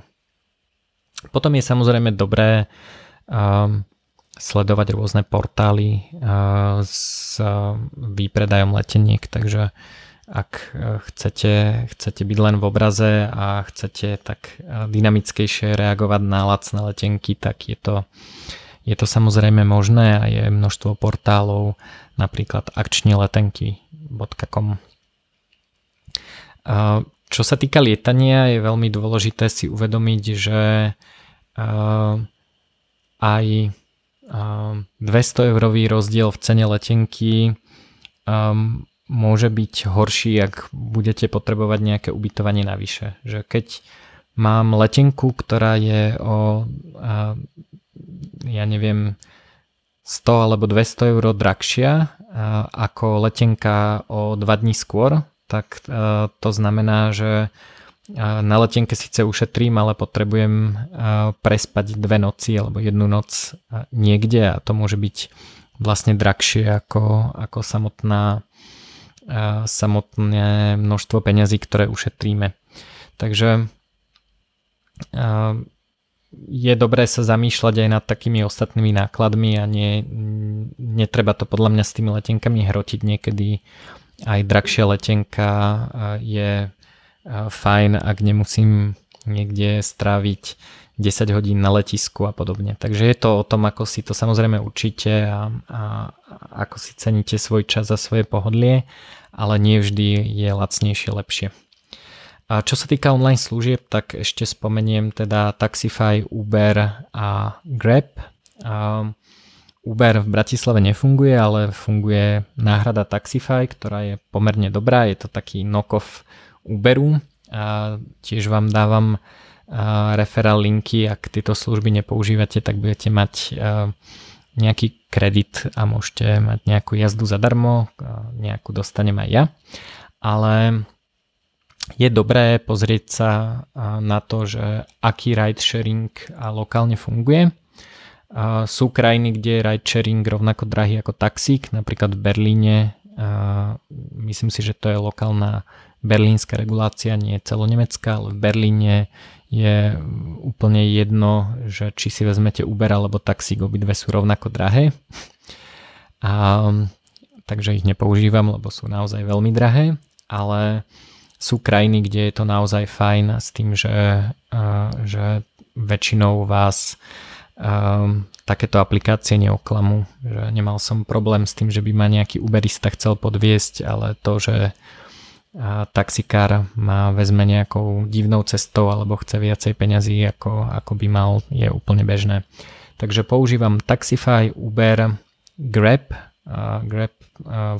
Potom je samozrejme dobré sledovať rôzne portály s výpredajom leteniek, takže ak chcete byť len v obraze a chcete tak dynamickejšie reagovať na lacné letenky, tak je to samozrejme možné a je množstvo portálov, napríklad akčniletenky.com. Čo sa týka lietania, je veľmi dôležité si uvedomiť, že aj 200-eurový rozdiel v cene letenky môže byť horší, ak budete potrebovať nejaké ubytovanie navyše. Že keď mám letenku, ktorá je o ja neviem 100 alebo 200 euro drahšia ako letenka o 2 dní skôr, tak to znamená, že na letenke síce ušetrím, ale potrebujem prespať 2 noci alebo 1 noc niekde a to môže byť vlastne drahšie ako samotné množstvo peňazí, ktoré ušetríme. Takže je dobré sa zamýšľať aj nad takými ostatnými nákladmi a netreba to podľa mňa s tými letenkami hrotiť. Niekedy aj drahšia letenka je fajn, ak nemusím niekde stráviť 10 hodín na letisku a podobne. Takže je to o tom, ako si to samozrejme určite a ako si ceníte svoj čas a svoje pohodlie, ale nie vždy je lacnejšie lepšie. A čo sa týka online služieb, tak ešte spomeniem teda Taxify, Uber a Grab. Uber v Bratislave nefunguje, ale funguje náhrada Taxify, ktorá je pomerne dobrá. Je to taký knock-off Uberu. A tiež vám dávam referral linky, ak tieto služby nepoužívate, tak budete mať nejaký kredit a môžete mať nejakú jazdu zadarmo, nejakú dostanem aj ja, ale je dobré pozrieť sa na to, že aký ride sharing lokálne funguje. Sú krajiny, kde je ride sharing rovnako drahý ako taxík, napríklad v Berlíne, myslím si, že to je lokálna berlínska regulácia, nie celonemecká, ale v Berlíne je úplne jedno, že či si vezmete Uber alebo taxík, obidve sú rovnako drahé. Takže ich nepoužívam, lebo sú naozaj veľmi drahé, ale sú krajiny, kde je to naozaj fajn s tým, že väčšinou vás takéto aplikácie neoklamú. Že nemal som problém s tým, že by ma nejaký Uberista chcel podviesť, ale to, že a taxikár ma vezme nejakou divnou cestou alebo chce viacej peňazí ako by mal, je úplne bežné. Takže používam Taxify, Uber, Grab. Grab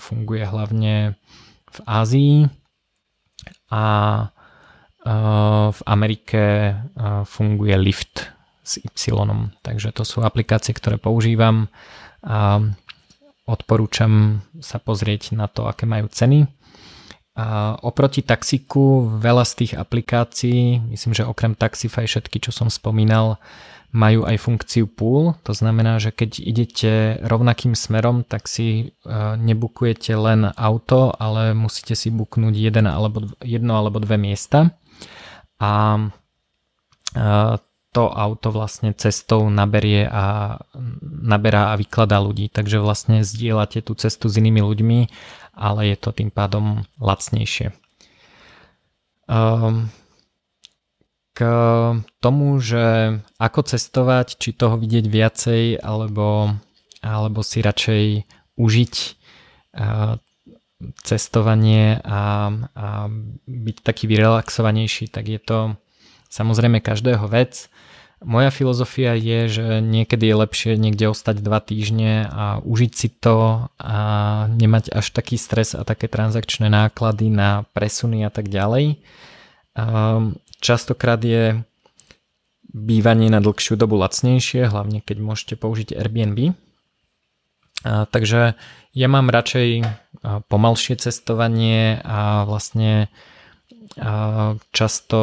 funguje hlavne v Ázii a v Amerike funguje Lyft s Y. Takže to sú aplikácie, ktoré používam a odporúčam sa pozrieť na to, aké majú ceny. A oproti taxíku veľa z tých aplikácií, myslím, že okrem Taxify všetky, čo som spomínal, majú aj funkciu pool. To znamená, že keď idete rovnakým smerom, tak si nebukujete len auto, ale musíte si buknúť jedno alebo dve miesta. A to auto vlastne cestou naberá a vykladá ľudí. Takže vlastne zdieľate tú cestu s inými ľuďmi, ale je to tým pádom lacnejšie. K tomu, že ako cestovať, či toho vidieť viacej, alebo si radšej užiť cestovanie a byť taký vyrelaxovanejší, tak je to samozrejme každého vec. Moja filozofia je, že niekedy je lepšie niekde ostať 2 týždne a užiť si to a nemať až taký stres a také transakčné náklady na presuny a tak ďalej. Častokrát je bývanie na dlhšiu dobu lacnejšie, hlavne keď môžete použiť Airbnb. Takže ja mám radšej pomalšie cestovanie a vlastne často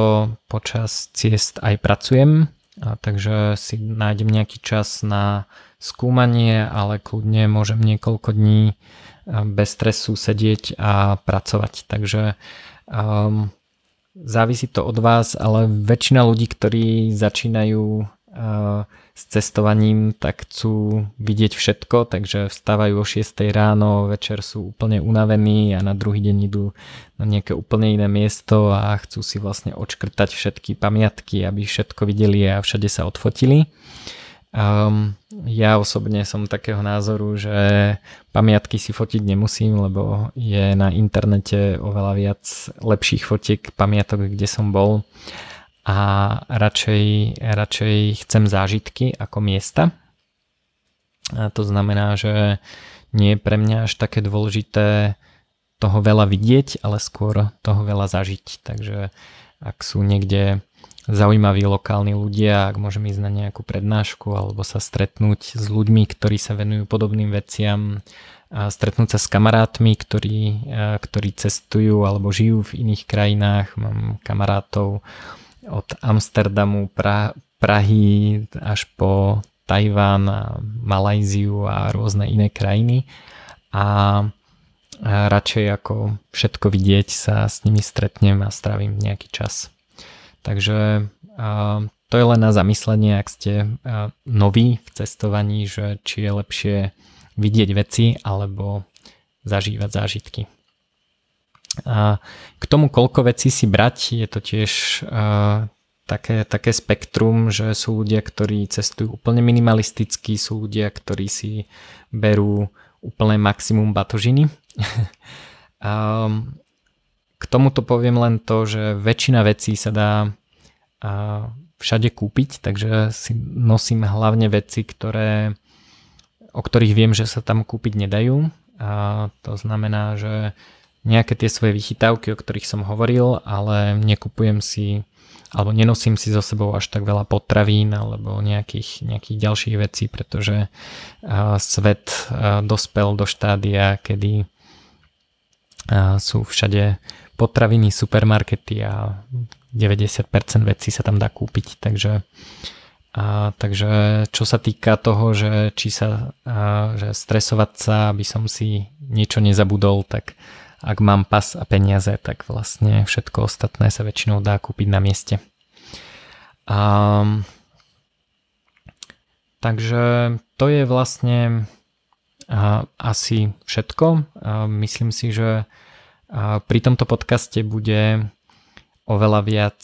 počas ciest aj pracujem. A takže si nájdem nejaký čas na skúmanie, ale kľudne môžem niekoľko dní bez stresu sedieť a pracovať. Takže závisí to od vás, ale väčšina ľudí, ktorí začínajú s cestovaním, tak chcú vidieť všetko, takže vstávajú o 6 ráno, večer sú úplne unavení a na druhý deň idú na nejaké úplne iné miesto a chcú si vlastne odškrtať všetky pamiatky, aby všetko videli a všade sa odfotili. Ja osobne som takého názoru, že pamiatky si fotiť nemusím, lebo je na internete oveľa viac lepších fotiek pamiatok, kde som bol. A radšej chcem zážitky ako miesta. A to znamená, že nie je pre mňa až také dôležité toho veľa vidieť, ale skôr toho veľa zažiť. Takže ak sú niekde zaujímaví lokálni ľudia, ak môžem ísť na nejakú prednášku alebo sa stretnúť s ľuďmi, ktorí sa venujú podobným veciam, a stretnúť sa s kamarátmi, ktorí cestujú alebo žijú v iných krajinách. Mám kamarátov od Amsterdamu, Prahy až po Tajván, Malajziu a rôzne iné krajiny a radšej ako všetko vidieť sa s nimi stretnem a strávim nejaký čas. Takže to je len na zamyslenie, ak ste noví v cestovaní, že či je lepšie vidieť veci alebo zažívať zážitky. A k tomu, koľko vecí si brať, je to tiež také spektrum, že sú ľudia, ktorí cestujú úplne minimalisticky, sú ľudia, ktorí si berú úplne maximum batožiny. K tomuto poviem len to, že väčšina vecí sa dá všade kúpiť, takže si nosím hlavne veci, o ktorých viem, že sa tam kúpiť nedajú. To znamená, že nejaké tie svoje vychytávky, o ktorých som hovoril, ale nekupujem si alebo nenosím si so sebou až tak veľa potravín alebo nejakých ďalších vecí, pretože svet dospel do štádia, kedy sú všade potraviny, supermarkety a 90% vecí sa tam dá kúpiť. Takže čo sa týka toho, že že stresovať sa, aby som si niečo nezabudol, tak ak mám pas a peniaze, tak vlastne všetko ostatné sa väčšinou dá kúpiť na mieste. Takže to je vlastne asi všetko. Myslím si, že pri tomto podcaste bude oveľa viac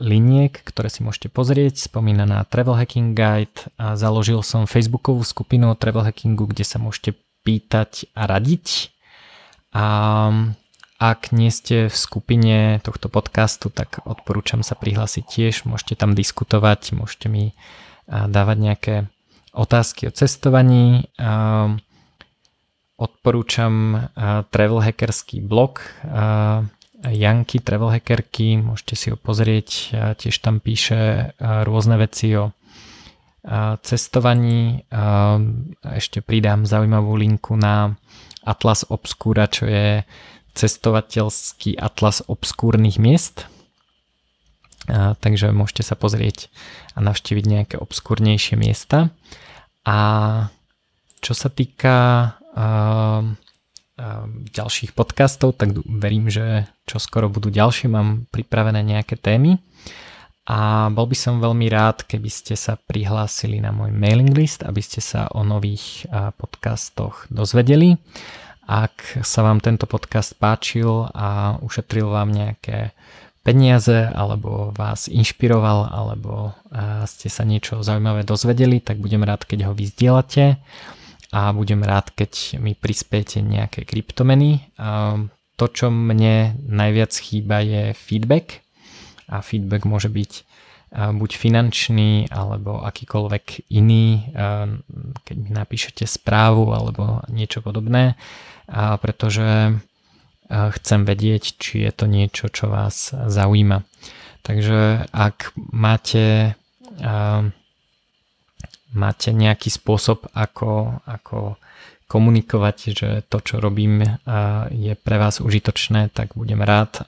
liniek, ktoré si môžete pozrieť. Spomínaná Travel Hacking Guide. Založil som Facebookovú skupinu o travel hackingu, kde sa môžete pýtať a radiť. A ak nie ste v skupine tohto podcastu, tak odporúčam sa prihlásiť tiež, môžete tam diskutovať, môžete mi dávať nejaké otázky o cestovaní. Odporúčam travel hackerský blog Janky, travel hackerky, môžete si ho pozrieť, tiež tam píše rôzne veci o cestovaní. Ešte pridám zaujímavú linku na Atlas Obscura, čo je cestovateľský atlas obskúrnych miest. Takže môžete sa pozrieť a navštíviť nejaké obskúrnejšie miesta. A čo sa týka ďalších podcastov, tak verím, že čoskoro budú ďalšie, mám pripravené nejaké témy a bol by som veľmi rád, keby ste sa prihlásili na môj mailing list, aby ste sa o nových podcastoch dozvedeli. Ak sa vám tento podcast páčil a ušetril vám nejaké peniaze, alebo vás inšpiroval, alebo ste sa niečo zaujímavé dozvedeli, tak budem rád, keď ho vyzdielate a budem rád, keď mi prispiete nejaké kryptomeny. To, čo mne najviac chýba, je feedback a feedback môže byť buď finančný, alebo akýkoľvek iný, keď mi napíšete správu alebo niečo podobné, pretože chcem vedieť, či je to niečo, čo vás zaujíma. Takže ak máte nejaký spôsob, ako komunikovať, že to, čo robím, je pre vás užitočné, tak budem rád,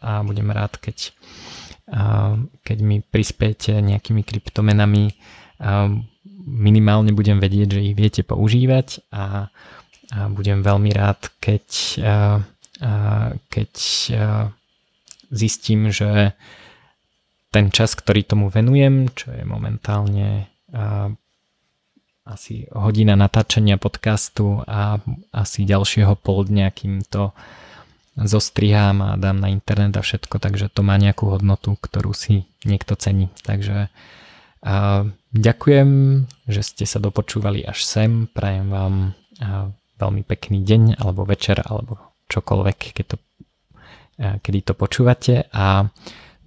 keď mi prispiete nejakými kryptomenami. Minimálne budem vedieť, že ich viete používať a budem veľmi rád, keď zistím, že ten čas, ktorý tomu venujem, čo je momentálne asi hodina natáčania podcastu a asi ďalšieho pol dňa, kým to zostrihám a dám na internet a všetko, takže to má nejakú hodnotu, ktorú si niekto cení. Takže ďakujem, že ste sa dopočúvali až sem, prajem vám veľmi pekný deň alebo večer alebo čokoľvek, kedy to počúvate a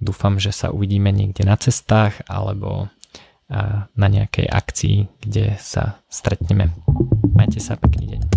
dúfam, že sa uvidíme niekde na cestách alebo na nejakej akcii, kde sa stretneme. Majte sa, pekný deň.